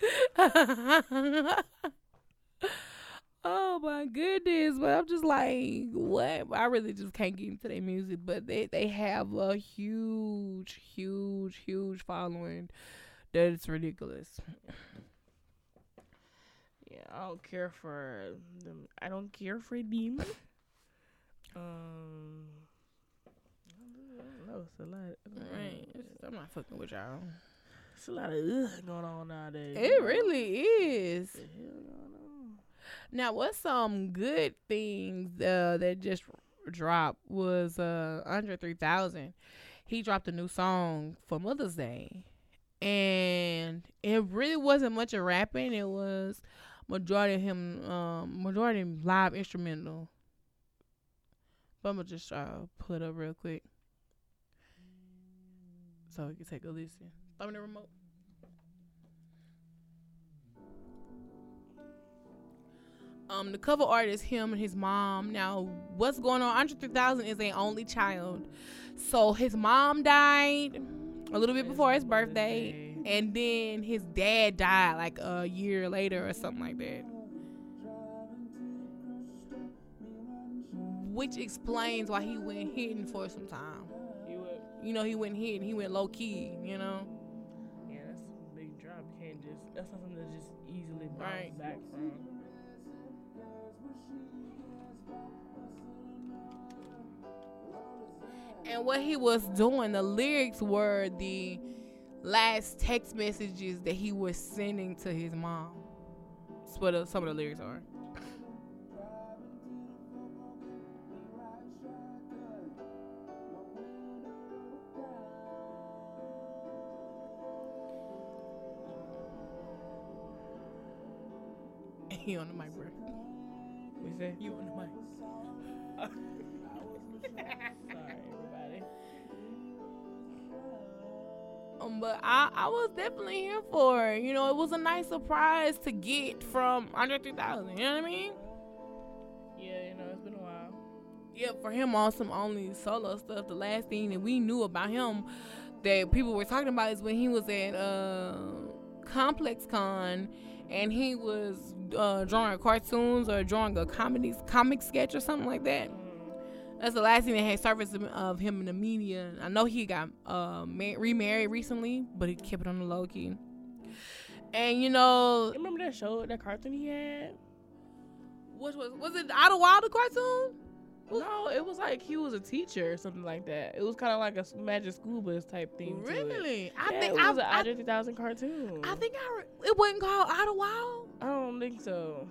Oh my goodness, but I'm just like, what? I really just can't get into their music, but they have a huge following that it's ridiculous. Yeah, I don't care for them. I don't care for them. I don't know, it's a lot. Right. I'm not fucking with y'all. It's a lot of going on nowadays. It really is. What the hell going on? Now, what's some good things that just dropped was Andre 3000. He dropped a new song for Mother's Day. And it really wasn't much of rapping. It was majority of him, majority live instrumental. But I'm going to just pull it up real quick so we can take a listen. Throw me the remote. The cover art is him and his mom. Now, what's going on? Andre 3000 is an only child. So his mom died a little bit before his birthday. And then his dad died like a year later or something like that. Which explains why he went hidden for some time. You know, he went hidden. He went low-key, you know? Yeah, that's a big drop. That's not something that's just easily brought back from. And what he was doing, the lyrics were the last text messages that he was sending to his mom. That's what some of the lyrics are. He on the mic, bro. We say you on the mic. Sorry, everybody. but I was definitely here for it. You know, it was a nice surprise to get from Andre 3000, you know what I mean? Yeah, you know, it's been a while. Yeah, for him on some only solo stuff, the last thing that we knew about him that people were talking about is when he was at Complex Con, and he was drawing cartoons or drawing a comic sketch or something like that. That's the last thing that had surfaced of him in the media. I know he got remarried recently, but he kept it on the low key. And, you know... You remember that show, that cartoon he had? Which was it Out of Wild, the cartoon? No, it was like he was a teacher or something like that. It was kind of like a Magic School Bus type thing. Really? I think it was an Andre 3000 cartoon. It wasn't called Out of Wild? I don't think so.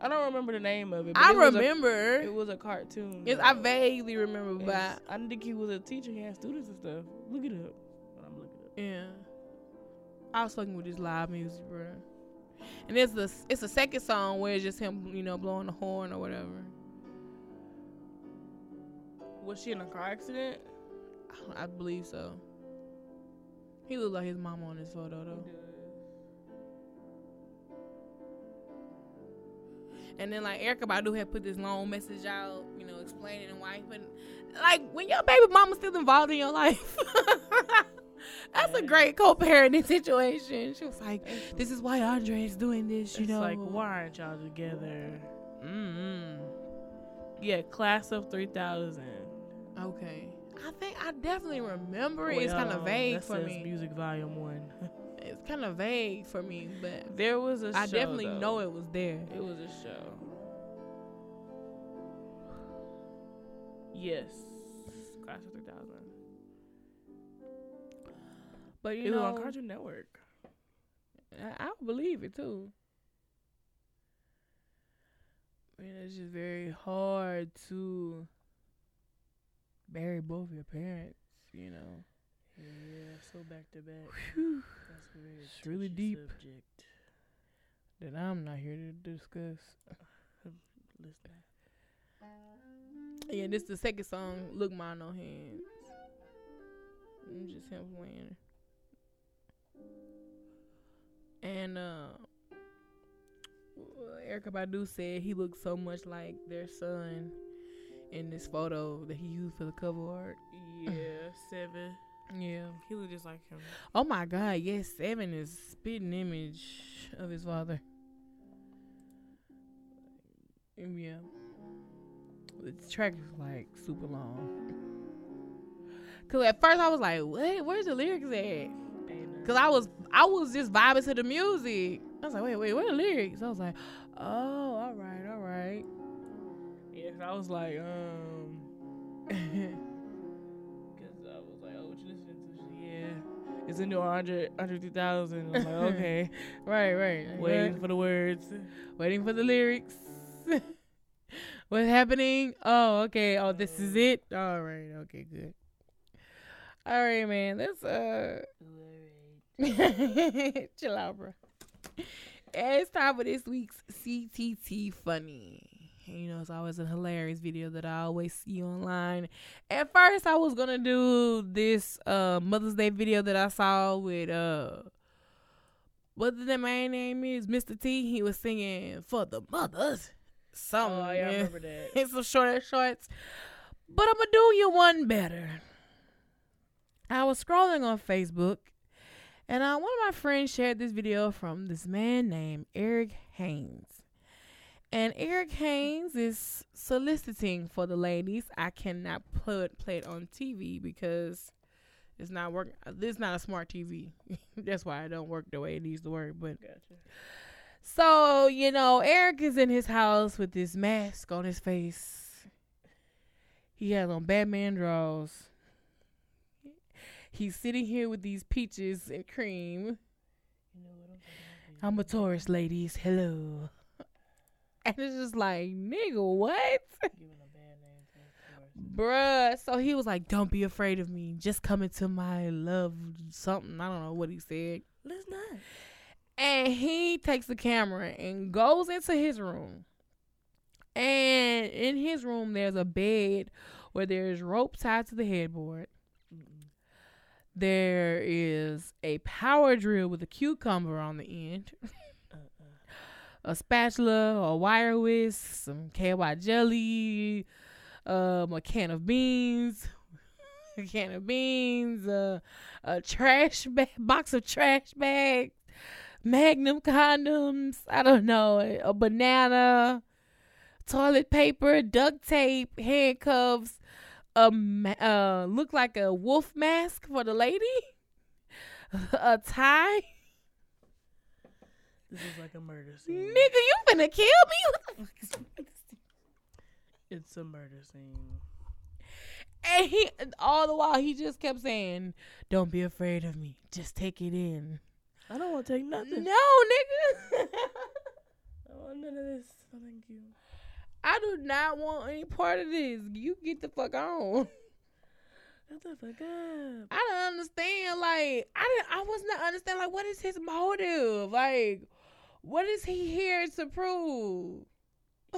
I don't remember the name of it. But it was a cartoon. Yes, I vaguely remember, but I think he was a teacher. He had students and stuff. Look it up. I'm looking it up. Yeah, I was fucking with this live music, bro. And it's the second song where it's just him, you know, blowing the horn or whatever. Was she in a car accident? I believe so. He looked like his mama on this photo, though. And then, like, Erykah Badu had put this long message out, you know, explaining why he put... Like, when your baby mama's still involved in your life, that's a great co-parenting situation. She was like, this is why Andre is doing this, you know. It's like, why aren't y'all together? Mm-hmm. Yeah, Class of 3000. Okay. I think I definitely remember it. Well, it's kind of vague for me. Music Volume 1. It's kind of vague for me, but there was a show. I definitely know it was there. It was a show. Yes, Class of 3000. But you know, it was on Cartoon Network. I believe it too. Man, it's just very hard to bury both your parents, you know. Yeah, so back to back. Whew. That's a very it's really deep subject that I'm not here to discuss. Listen. Yeah, this is the second song, Look Mine No Hands. I'm just him playing. And Erykah Badu said he looked so much like their son in this photo that he used for the cover art. Yeah, 7. Yeah, he looked just like him. Oh my God, yes, 7 is a spitting image of his father. Yeah, the track is like super long. Cause at first I was like, "What? Where's the lyrics at?" Cause I was just vibing to the music. I was like, "Wait, where are the lyrics?" I was like, "Oh, all right." Yeah, cause I was like, it's into 100,000. I'm like, okay. right. Waiting for the words. Waiting for the lyrics. What's happening? Oh, okay. Oh, this is it? All right. Okay, good. All right, man. Let's, Chill out, bro. It's time for this week's CTT Funny. You know, it's always a hilarious video that I always see online. At first, I was going to do this Mother's Day video that I saw with, what the main name is, Mr. T. He was singing For the Mothers. Something. Oh, yeah, I remember that. It's some short shorts. But I'm going to do you one better. I was scrolling on Facebook, and one of my friends shared this video from this man named Eric Haynes. And Eric Haynes is soliciting for the ladies. I cannot play it on TV because it's not working. This is not a smart TV. That's why it don't work the way it needs to work. But gotcha. So, you know, Eric is in his house with this mask on his face. He has on Batman draws. He's sitting here with these peaches and cream. I'm a tourist, ladies. Hello. And it's just like, nigga, what? Bruh. So he was like, don't be afraid of me. Just come into my love something. I don't know what he said. Let's not. And he takes the camera and goes into his room. And in his room, there's a bed where there's rope tied to the headboard. Mm-mm. There is a power drill with a cucumber on the end, a spatula, a wire whisk, some KY jelly, a can of beans, a trash bag, box of trash bags, Magnum condoms, I don't know, a banana, toilet paper, duct tape, handcuffs, look like a wolf mask for the lady, a tie. This is like a murder scene. Nigga, you finna kill me? What the fuck is this? It's a murder scene. And he, all the while, he just kept saying, "Don't be afraid of me. Just take it in." I don't want to take nothing. No, nigga. I want none of this. Oh, thank you. I do not want any part of this. You get the fuck on. Get the fuck up. I don't understand. Like, I was not understand. Like, what is his motive? Like, what is he here to prove?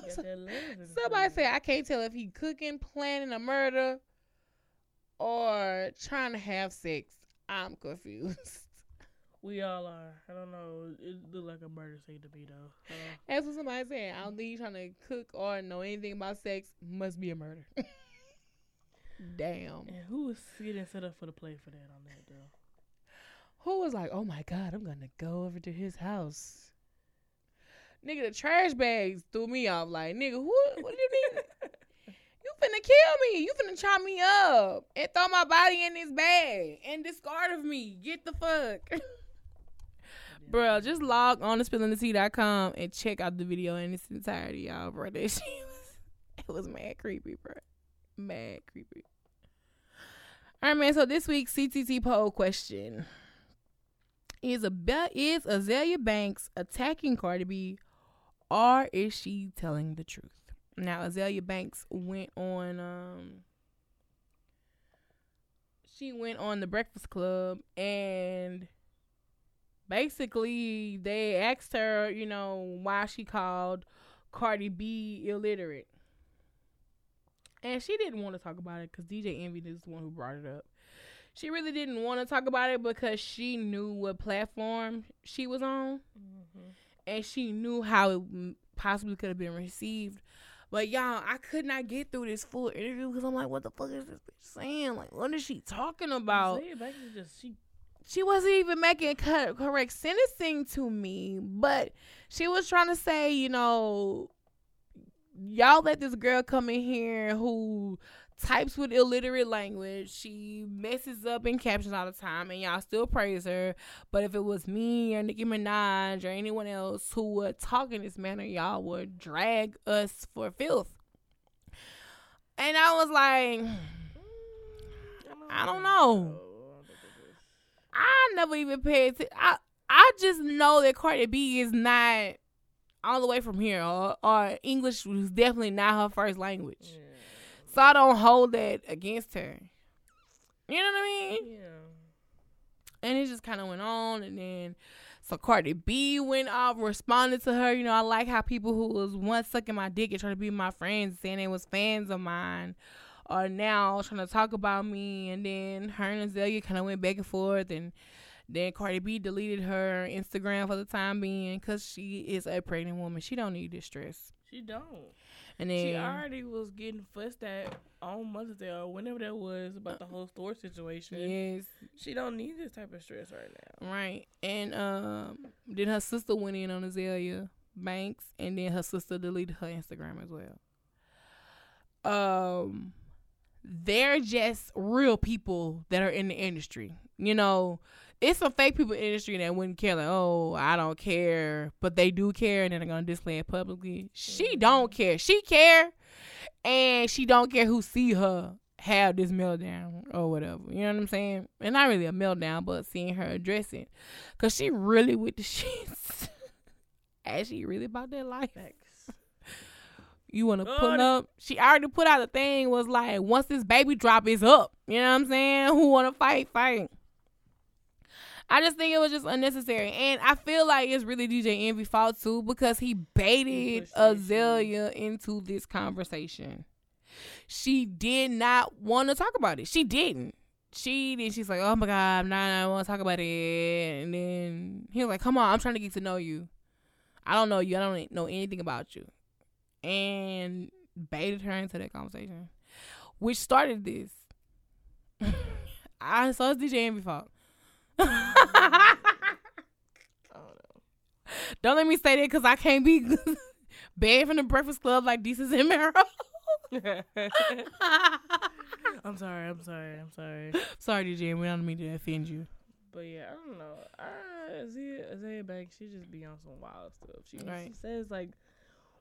Somebody said, I can't tell if he cooking, planning a murder, or trying to have sex. I'm confused. We all are. I don't know. It looked like a murder scene to me, though. That's what somebody said. I don't think you trying to cook or know anything about sex. Must be a murder. Damn. And who was getting set up for the play for that on that, though? Who was like, oh, my God, I'm going to go over to his house? Nigga, the trash bags threw me off. Like, nigga, what do you mean? You finna kill me. You finna chop me up and throw my body in this bag and discard of me. Get the fuck. Bro, just log on to spillingthetea.com and check out the video in its entirety, y'all. Bro, that shit was mad creepy, bro. Mad creepy. All right, man. So this week's CTT poll question is Azealia Banks attacking Cardi B, or is she telling the truth? Now, Azealia Banks went on. She went on the Breakfast Club and. Basically, they asked her, you know, why she called Cardi B illiterate. And she didn't want to talk about it because DJ Envy is the one who brought it up. She really didn't want to talk about it because she knew what platform she was on. Mm-hmm. And she knew how it possibly could have been received. But, y'all, I could not get through this full interview because I'm like, what the fuck is this bitch saying? Like, what is she talking about? She wasn't even making correct sentencing to me, but she was trying to say, you know, y'all let this girl come in here who types with illiterate language. She messes up in captions all the time, and y'all still praise her. But if it was me or Nicki Minaj or anyone else who would talk in this manner, y'all would drag us for filth. And I was like, I don't know. I never even paid attention. I just know that Cardi B is not all the way from here, or English was definitely not her first language. Yeah. So I don't hold that against her. You know what I mean? Yeah. And it just kind of went on, and then so Cardi B went off, responded to her. You know, I like how people who was once sucking my dick and trying to be my friends, saying they was fans of mine, are now trying to talk about me. And then her and Azealia kind of went back and forth, and then Cardi B deleted her Instagram for the time being because she is a pregnant woman. She don't need this stress. She don't. And then she already was getting fussed at on Mother's Day or whenever that was about the whole store situation. Yes. She don't need this type of stress right now. Right. And then her sister went in on Azealia Banks, and then her sister deleted her Instagram as well. They're just real people that are in the industry. You know, it's some fake people in the industry that wouldn't care. Like, oh, I don't care. But they do care, and then they're going to display it publicly. She don't care. She care, and she don't care who see her have this meltdown or whatever. You know what I'm saying? And not really a meltdown, but seeing her address it. Because she really with the shits. And she really about that life. You want to pull up? She already put out a thing, was like, once this baby drop is up, you know what I'm saying? Who want to fight, fight. I just think it was just unnecessary. And I feel like it's really DJ Envy's fault, too, because he baited Azealia into this conversation. She did not want to talk about it. She didn't. she did. She's like, oh my God, nah, I don't want to talk about it. And then he was like, come on, I'm trying to get to know you. I don't know you. I don't know anything about you. And baited her into that conversation, which started this. I saw it's DJ Envy fault. Don't let me say that because I can't be banned from the Breakfast Club like Desus and Mero. I'm sorry. Sorry, DJ, we don't mean to offend you. But yeah, I don't know. Azealia Banks, she just be on some wild stuff. She says, like,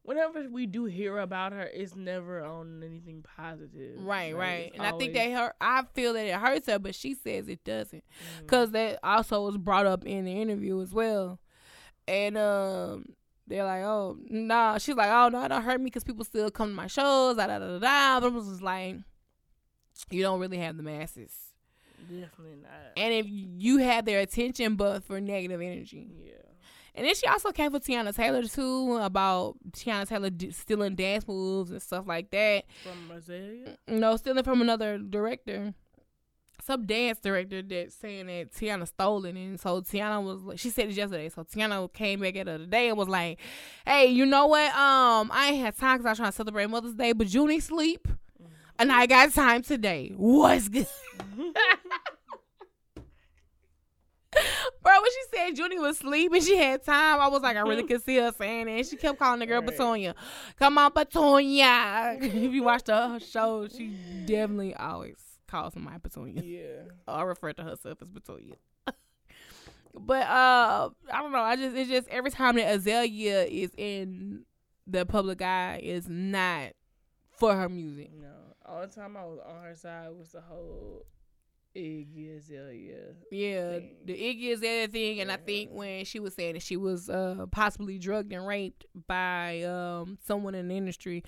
whenever we do hear about her, it's never on anything positive. Right. And always... I think I feel that it hurts her, but she says it doesn't. Because that also was brought up in the interview as well. And they're like, oh, nah. She's like, oh, no, it don't hurt me because people still come to my shows, da-da-da-da. But I was just like, you don't really have the masses. Definitely not. And if you have their attention, but for negative energy. Yeah. And then she also came for Teyana Taylor, too, about Teyana Taylor stealing dance moves and stuff like that. From Azealia? No, stealing from another director. Some dance director that's saying that Teyana stole it. And so Teyana was, she said it yesterday. So Teyana came back at the other day and was like, hey, you know what? I ain't had time because I was trying to celebrate Mother's Day, but you need sleep. And I got time today. What's good? Bro, when she said Junie was sleeping, she had time. I was like, I really could see her saying that. She kept calling the girl Batonia. Come on, Batonia. If you watch the show, she definitely always calls somebody Batonia. Yeah. I refer to herself as Batonia. But I don't know. It's just every time that Azealia is in the public eye, it's not for her music. No. All the time I was on her side was the whole Iggy Azalea. Yeah, thing. The Iggy Azalea thing, and I think when she was saying that she was possibly drugged and raped by someone in the industry,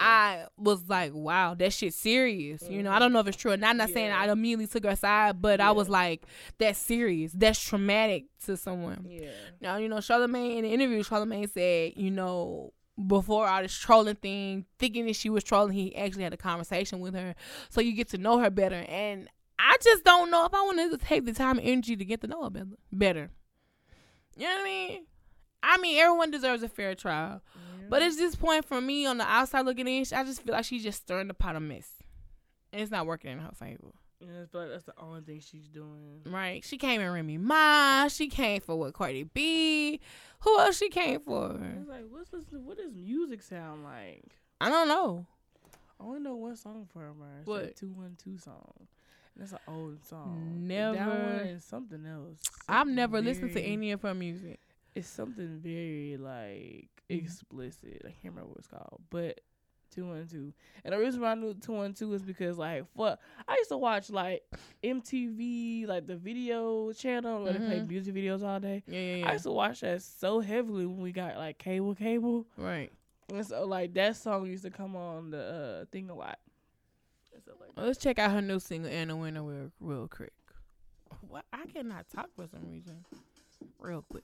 I was like, wow, that shit's serious. You know, I don't know if it's true, and I'm not saying I immediately took her side, but I was like, that's serious. That's traumatic to someone. Yeah. Now, you know, Charlamagne in the interview, Charlamagne said, you know, before all this trolling thing, thinking that she was trolling, he actually had a conversation with her, so you get to know her better. And I just don't know if I want to take the time and energy to get to know her better. You know what I mean? Everyone deserves a fair trial. Yeah. But at this point, for me, on the outside looking in, I just feel like she's just stirring the pot of mess. And it's not working in her favor. Yeah, but that's the only thing she's doing. Right. She came in Remy Ma. She came for what, Cardi B. Who else she came for? It's like, what does music sound like? I don't know. I only know one song for her. It's what? Like 212 song. That's an old song. Never. That one is something else. I've never listened to any of her music. It's something very, like, explicit. I can't remember what it's called. But 212. And the reason why I knew 212 is because, like, I used to watch, like, MTV, like, the video channel where they play music videos all day. Yeah. I used to watch that so heavily when we got, like, cable. Right. And so, like, that song used to come on the thing a lot. Like, let's check out her new single, Anna Winter, real quick. What? I cannot talk for some reason. Real quick.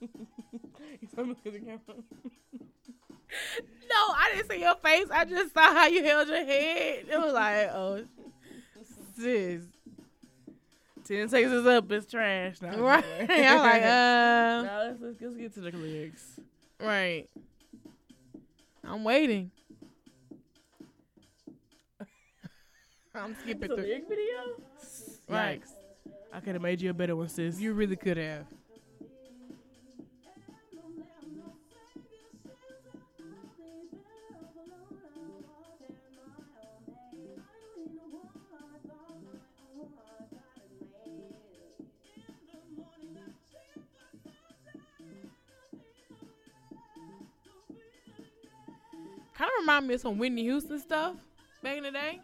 You saw me look at the camera? No, I didn't see your face. I just saw how you held your head. It was like, oh, sis. 10 seconds is up. It's trash. Now. Right. I'm like, Now let's get to the lyrics. Right. I'm waiting. I'm skipping through. Lyric video? Right. Yikes. I could have made you a better one, sis. You really could have. Kind of remind me of some Whitney Houston stuff back in the day.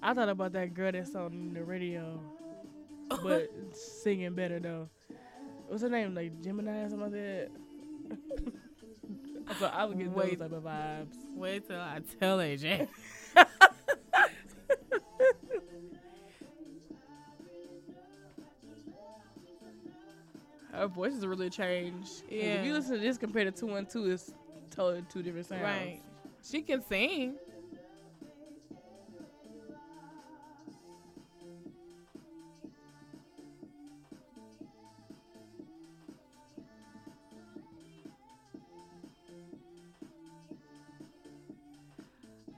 I thought about that girl that's on the radio, but singing better though. What's her name? Like Gemini or something like that. So I would get those type of vibes. Wait till I tell AJ. Her voice has really changed. Yeah. If you listen to this compared to 212, it's totally two different sounds. Right. She can sing.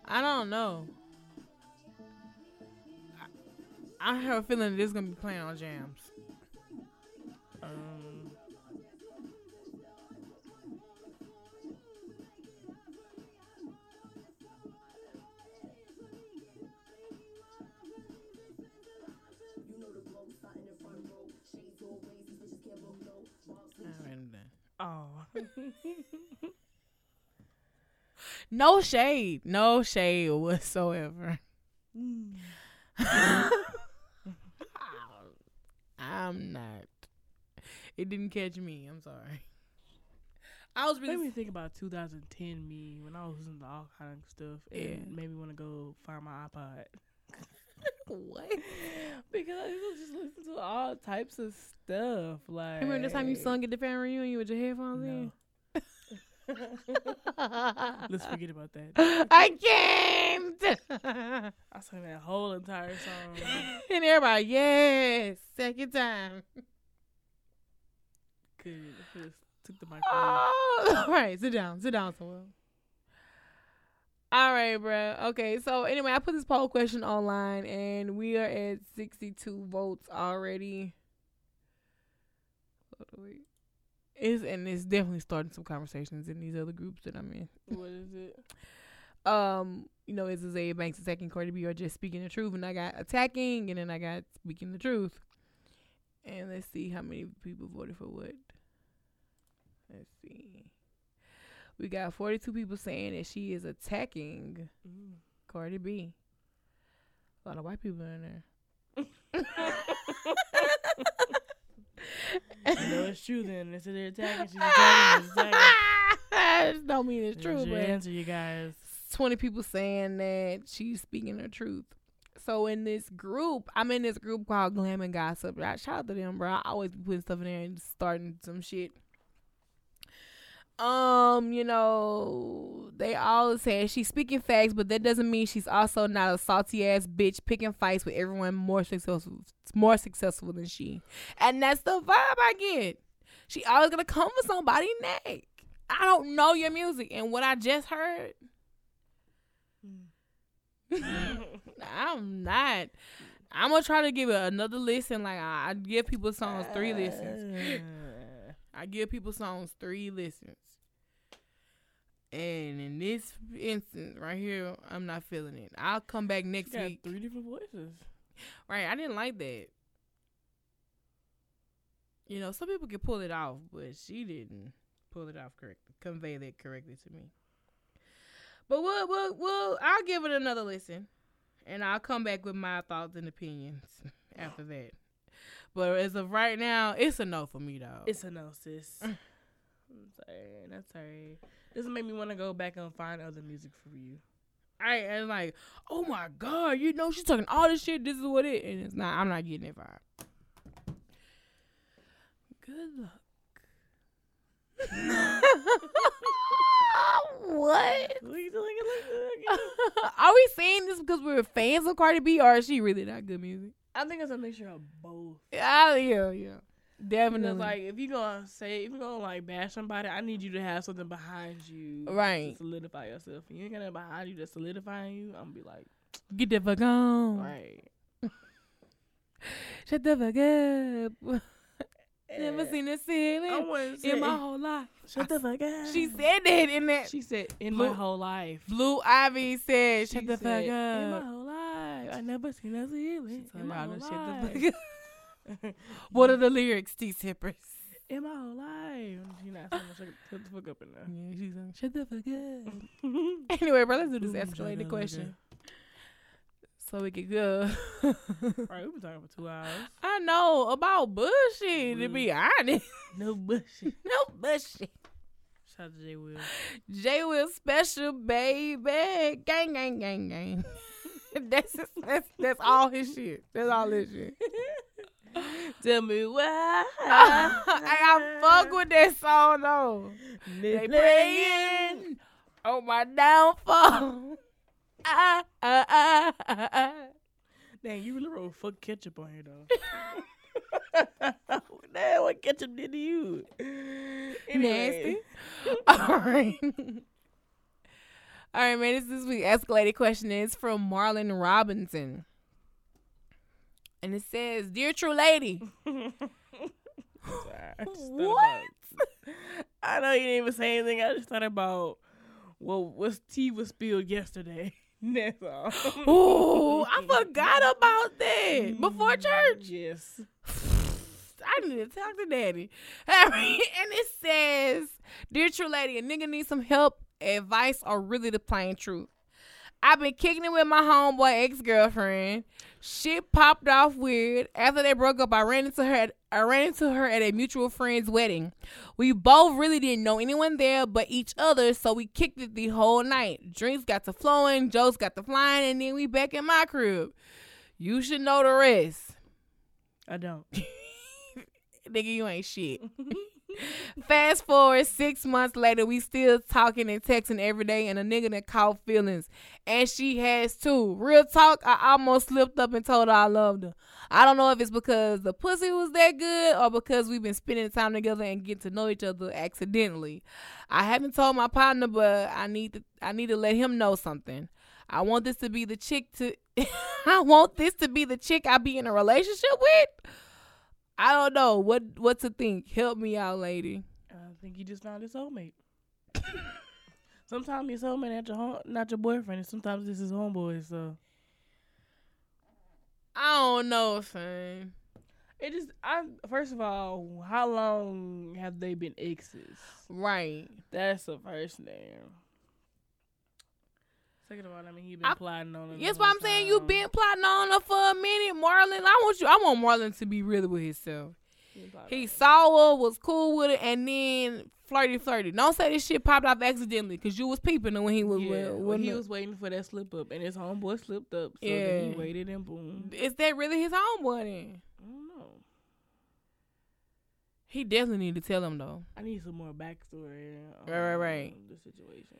I don't know. I have a feeling this is going to be playing on jams. Oh. No shade. No shade whatsoever. I'm not. It didn't catch me. I'm sorry. I was really... Made me think about 2010 me when I was listening to all kind of stuff. Yeah. And made me want to go find my iPod. What? Because I was just listening to all types of stuff. Like, remember this time you sung at the family reunion with your headphones in? Let's forget about that. I can't. I sang that whole entire song. And everybody, yes, second time. Good. I just took the microphone. Oh, all right, sit down. Sit down somewhere. All right, bro. Okay, so anyway, I put this poll question online, and we are at 62 votes already. It's definitely starting some conversations in these other groups that I'm in. What is it? Is Azealia Banks attacking Cardi B or just speaking the truth? And I got attacking, and then I got speaking the truth. And let's see how many people voted for what. Let's see. We got 42 people saying that she is attacking Cardi B. A lot of white people in there. No, it's true then. It's they're attacking. She's attacking. It don't mean it's true, but answer, you guys. 20 people saying that she's speaking her truth. So in this group, I'm in this group called Glam and Gossip. Right? Shout out to them, bro. I always be putting stuff in there and starting some shit. They all say she's speaking facts, but that doesn't mean she's also not a salty ass bitch picking fights with everyone more successful than she. And that's the vibe I get. She always gonna come for somebody's neck. I don't know your music, and what I just heard. I'm not. I'm gonna try to give it another listen. Like I give people songs 3 listens. I give people songs 3 listens. And in this instance right here, I'm not feeling it. I'll come back next week. 3 different voices. Right. I didn't like that. Some people can pull it off, but she didn't pull it off correctly. Convey that correctly to me. But we'll I'll give it another listen. And I'll come back with my thoughts and opinions after that. But as of right now, it's a no for me, though. It's a no, sis. I'm sorry. That's sorry. This make me want to go back and find other music for you. I'm like, oh, my God. She's talking all this shit. This is what it is. And it's not. I'm not getting it vibe. Good luck. What? What are you doing it like that? Are we saying this because we're fans of Cardi B, or is she really not good music? I think it's a mixture of both. Yeah. Definitely. Because, if you're going to say, if you're going to, bash somebody, I need you to have something behind you. Right. To solidify yourself. If you ain't got nothing behind you that's solidifying you, I'm going to be like, get the fuck on. Right. Shut the fuck up. Never seen this ceiling in my whole life. Shut the fuck up. She said that in that. She said, in my whole life. Blue Ivy said, shut the fuck up. In my whole life. I never seen that ceiling in my whole life. What are the lyrics, these hippers? In my whole life. She's not saying shut the fuck up in there. Yeah, she's saying shut the fuck up. Anyway, bro, let's do this escalated question. So we can go. All right, we've been talking for 2 hours. I know, about bullshit, to be honest. No bullshit. Shout out to J. Will. J. Will special, baby. Gang, gang, gang, gang. That's all his shit. Tell me why. I fuck with that song though. They playing on my downfall. Dang, you really wrote fuck ketchup on here though. Damn, what ketchup did to you? Anyway. Nasty. All right. All right, man, this week's escalated question is from Marlon Robinson. And it says, "Dear True Lady." What? I know you didn't even say anything. I just thought about, well, what tea was spilled yesterday. That's all. Ooh, I forgot about that. Before church? Yes. I need to talk to Daddy. All right. And it says, "Dear True Lady, a nigga needs some help, advice, or really the plain truth. I've been kicking it with my homeboy ex-girlfriend. Shit popped off weird. After they broke up, I ran into her at a mutual friend's wedding. We both really didn't know anyone there but each other, so we kicked it the whole night. Drinks got to flowing, jokes got to flying, and then we back in my crib. You should know the rest." I don't. Nigga, you ain't shit. Fast forward 6 months later, we still talking and texting every day, and a nigga that caught feelings, and she has too. Real talk, I almost slipped up and told her I loved her. I don't know if it's because the pussy was that good or because we've been spending time together and getting to know each other accidentally. I haven't told my partner, but I need to let him know something. I want this to be the chick I be in a relationship with. I don't know what to think. Help me out, lady. I think you just found your soulmate. Sometimes your soulmate not your boyfriend, and sometimes this is homeboy. So I don't know, fam. First of all, how long have they been exes? Right. That's the first thing. Second of all, I mean, he been plotting on her. Yes, but I'm saying you been plotting on her for a minute, Marlon. I want Marlon to be real with himself. He saw her, was cool with her, and then flirty. Don't say this shit popped off accidentally, because you was peeping when he was was waiting for that slip up, and his homeboy slipped up. So then he waited, and boom. Is that really his homeboy then? I don't know. He definitely need to tell him though. I need some more backstory. Right. The situation.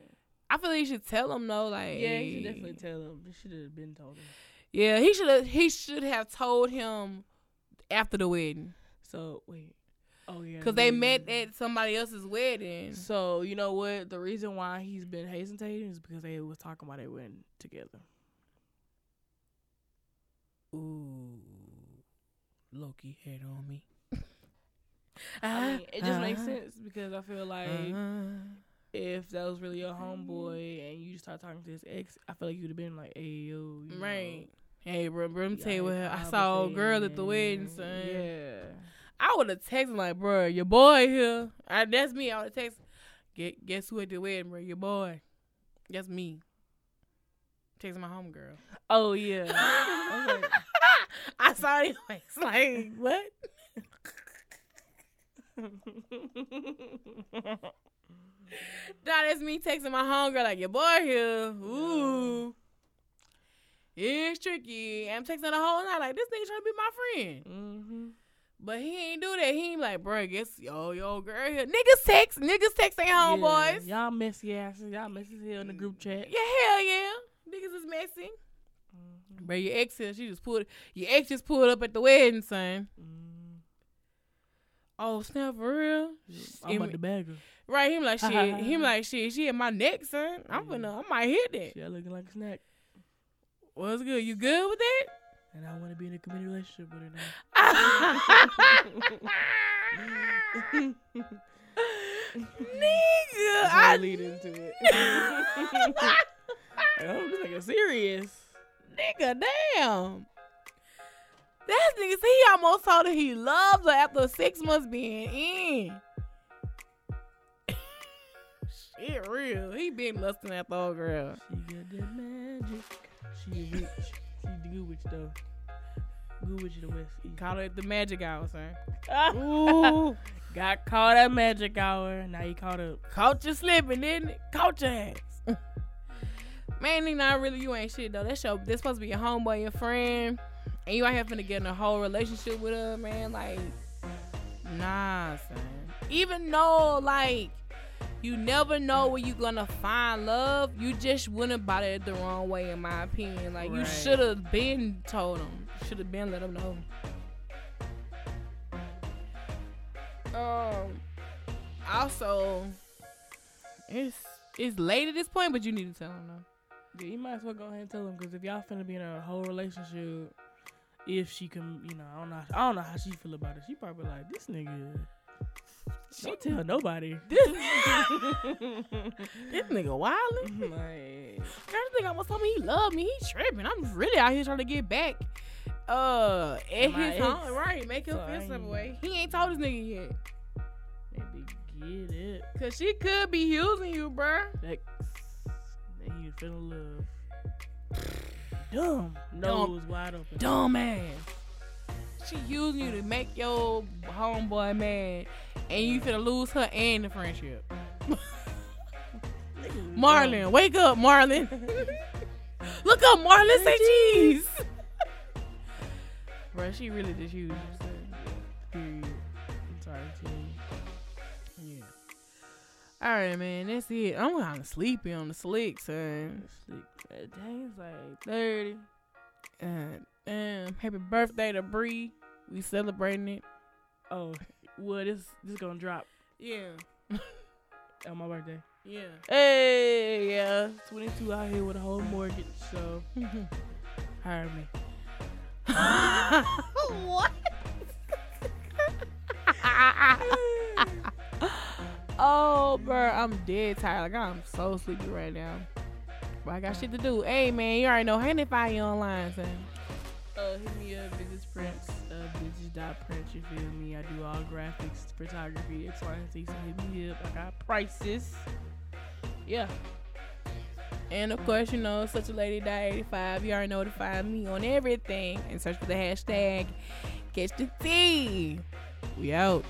I feel like you should tell him though, like you should definitely tell him. He should have been told him. Yeah, he should have told him after the wedding. So wait, because they met at somebody else's wedding. So you know what? The reason why he's been hesitating is because they was talking about they wedding together. Ooh, Loki head on me. I mean, it just makes sense because I feel like. If that was really your homeboy and you just start talking to his ex, I feel like you'd have been like, "Hey, yo, right? Know, hey, bro, let me tell you what I saw a girl at the wedding, son." Yeah, I would have texted like, "Bro, your boy here." That's me. I would have texted, "Guess who at the wedding, bro? Your boy." That's me. Texting my homegirl. Oh yeah. I saw it. It's like what? Nah, that's me texting my homegirl like, "Your boy here." Ooh, it's tricky. I'm texting the whole night like, this nigga trying to be my friend. Mm-hmm. But he ain't do that. He ain't like, "Bro, guess yo girl here." Niggas text their homeboys. Yeah. Y'all messy asses. Y'all messy here in the group chat. Yeah, hell yeah. Niggas is messy. Mm-hmm. But your ex here, your ex just pulled up at the wedding, son. Mm. Oh snap, for real. I'm about to bag her. Right, him like shit. She at my neck, son. I might hit that. She looking like a snack. What's good? You good with that? And I want to be in a committed relationship with her now. Nigga, I lead into it. I'm just like a serious nigga. Damn. That nigga, he almost told her he loved her after 6 months being in. It real. He been lusting after old girl. She got that magic. She a witch. She the good witch though. Good witch of the West East. Call her at the magic hour, son. Ooh. Got caught at magic hour. Now you caught up. Caught you slipping, didn't it? Caught your ass. Man, Nina, you ain't shit though. That's supposed to be your homeboy, your friend. and you out here finna get in a whole relationship with her, man, like, nah, son. Even though, like, you never know where you gonna find love, you just went about it the wrong way, in my opinion. Like, right. You should have been told them. You should have been let them know. Also, it's late at this point, but you need to tell them, though. Yeah, you might as well go ahead and tell them, because if y'all finna be in a whole relationship, if she can, you know, I don't know how she feel about it. She probably like, this nigga, don't tell nobody. This nigga wildin'. Like, girl, this nigga almost told me he loved me. He tripping. I'm really out here trying to get back. At his home, right? Make him feel some way. He ain't told this nigga yet. Maybe get it. Cause she could be using you, bruh. That you feeling love. Dumb. Nose wide open. Dumb ass. She using you to make your homeboy mad, and you finna lose her and the friendship. Marlon, wake up, Marlon. Look up, Marlon, say cheese. Bruh, she really just used you. Period. I'm sorry, too. Yeah. All right, man, that's it. I'm kind of sleepy on the slick, son. That day's like 30. Happy birthday to Bree. We celebrating it. Oh, well, this is gonna drop. Yeah. On my birthday. Yeah. Hey, yeah. 22 out here with a whole mortgage, so hire me. What? Oh, bro, I'm dead tired. Like, I'm so sleepy right now. But I got shit to do. Hey, man, you already know. Hand it by you online, son. Hit me up, Vintage Prince, vintage.prince, you feel me? I do all graphics, photography, X, Y, and Z, so hit me up. I got prices. Yeah. And of course, you know, Such a Lady Die 85. You already know to find me on everything and search for the hashtag Catch the Tea. We out.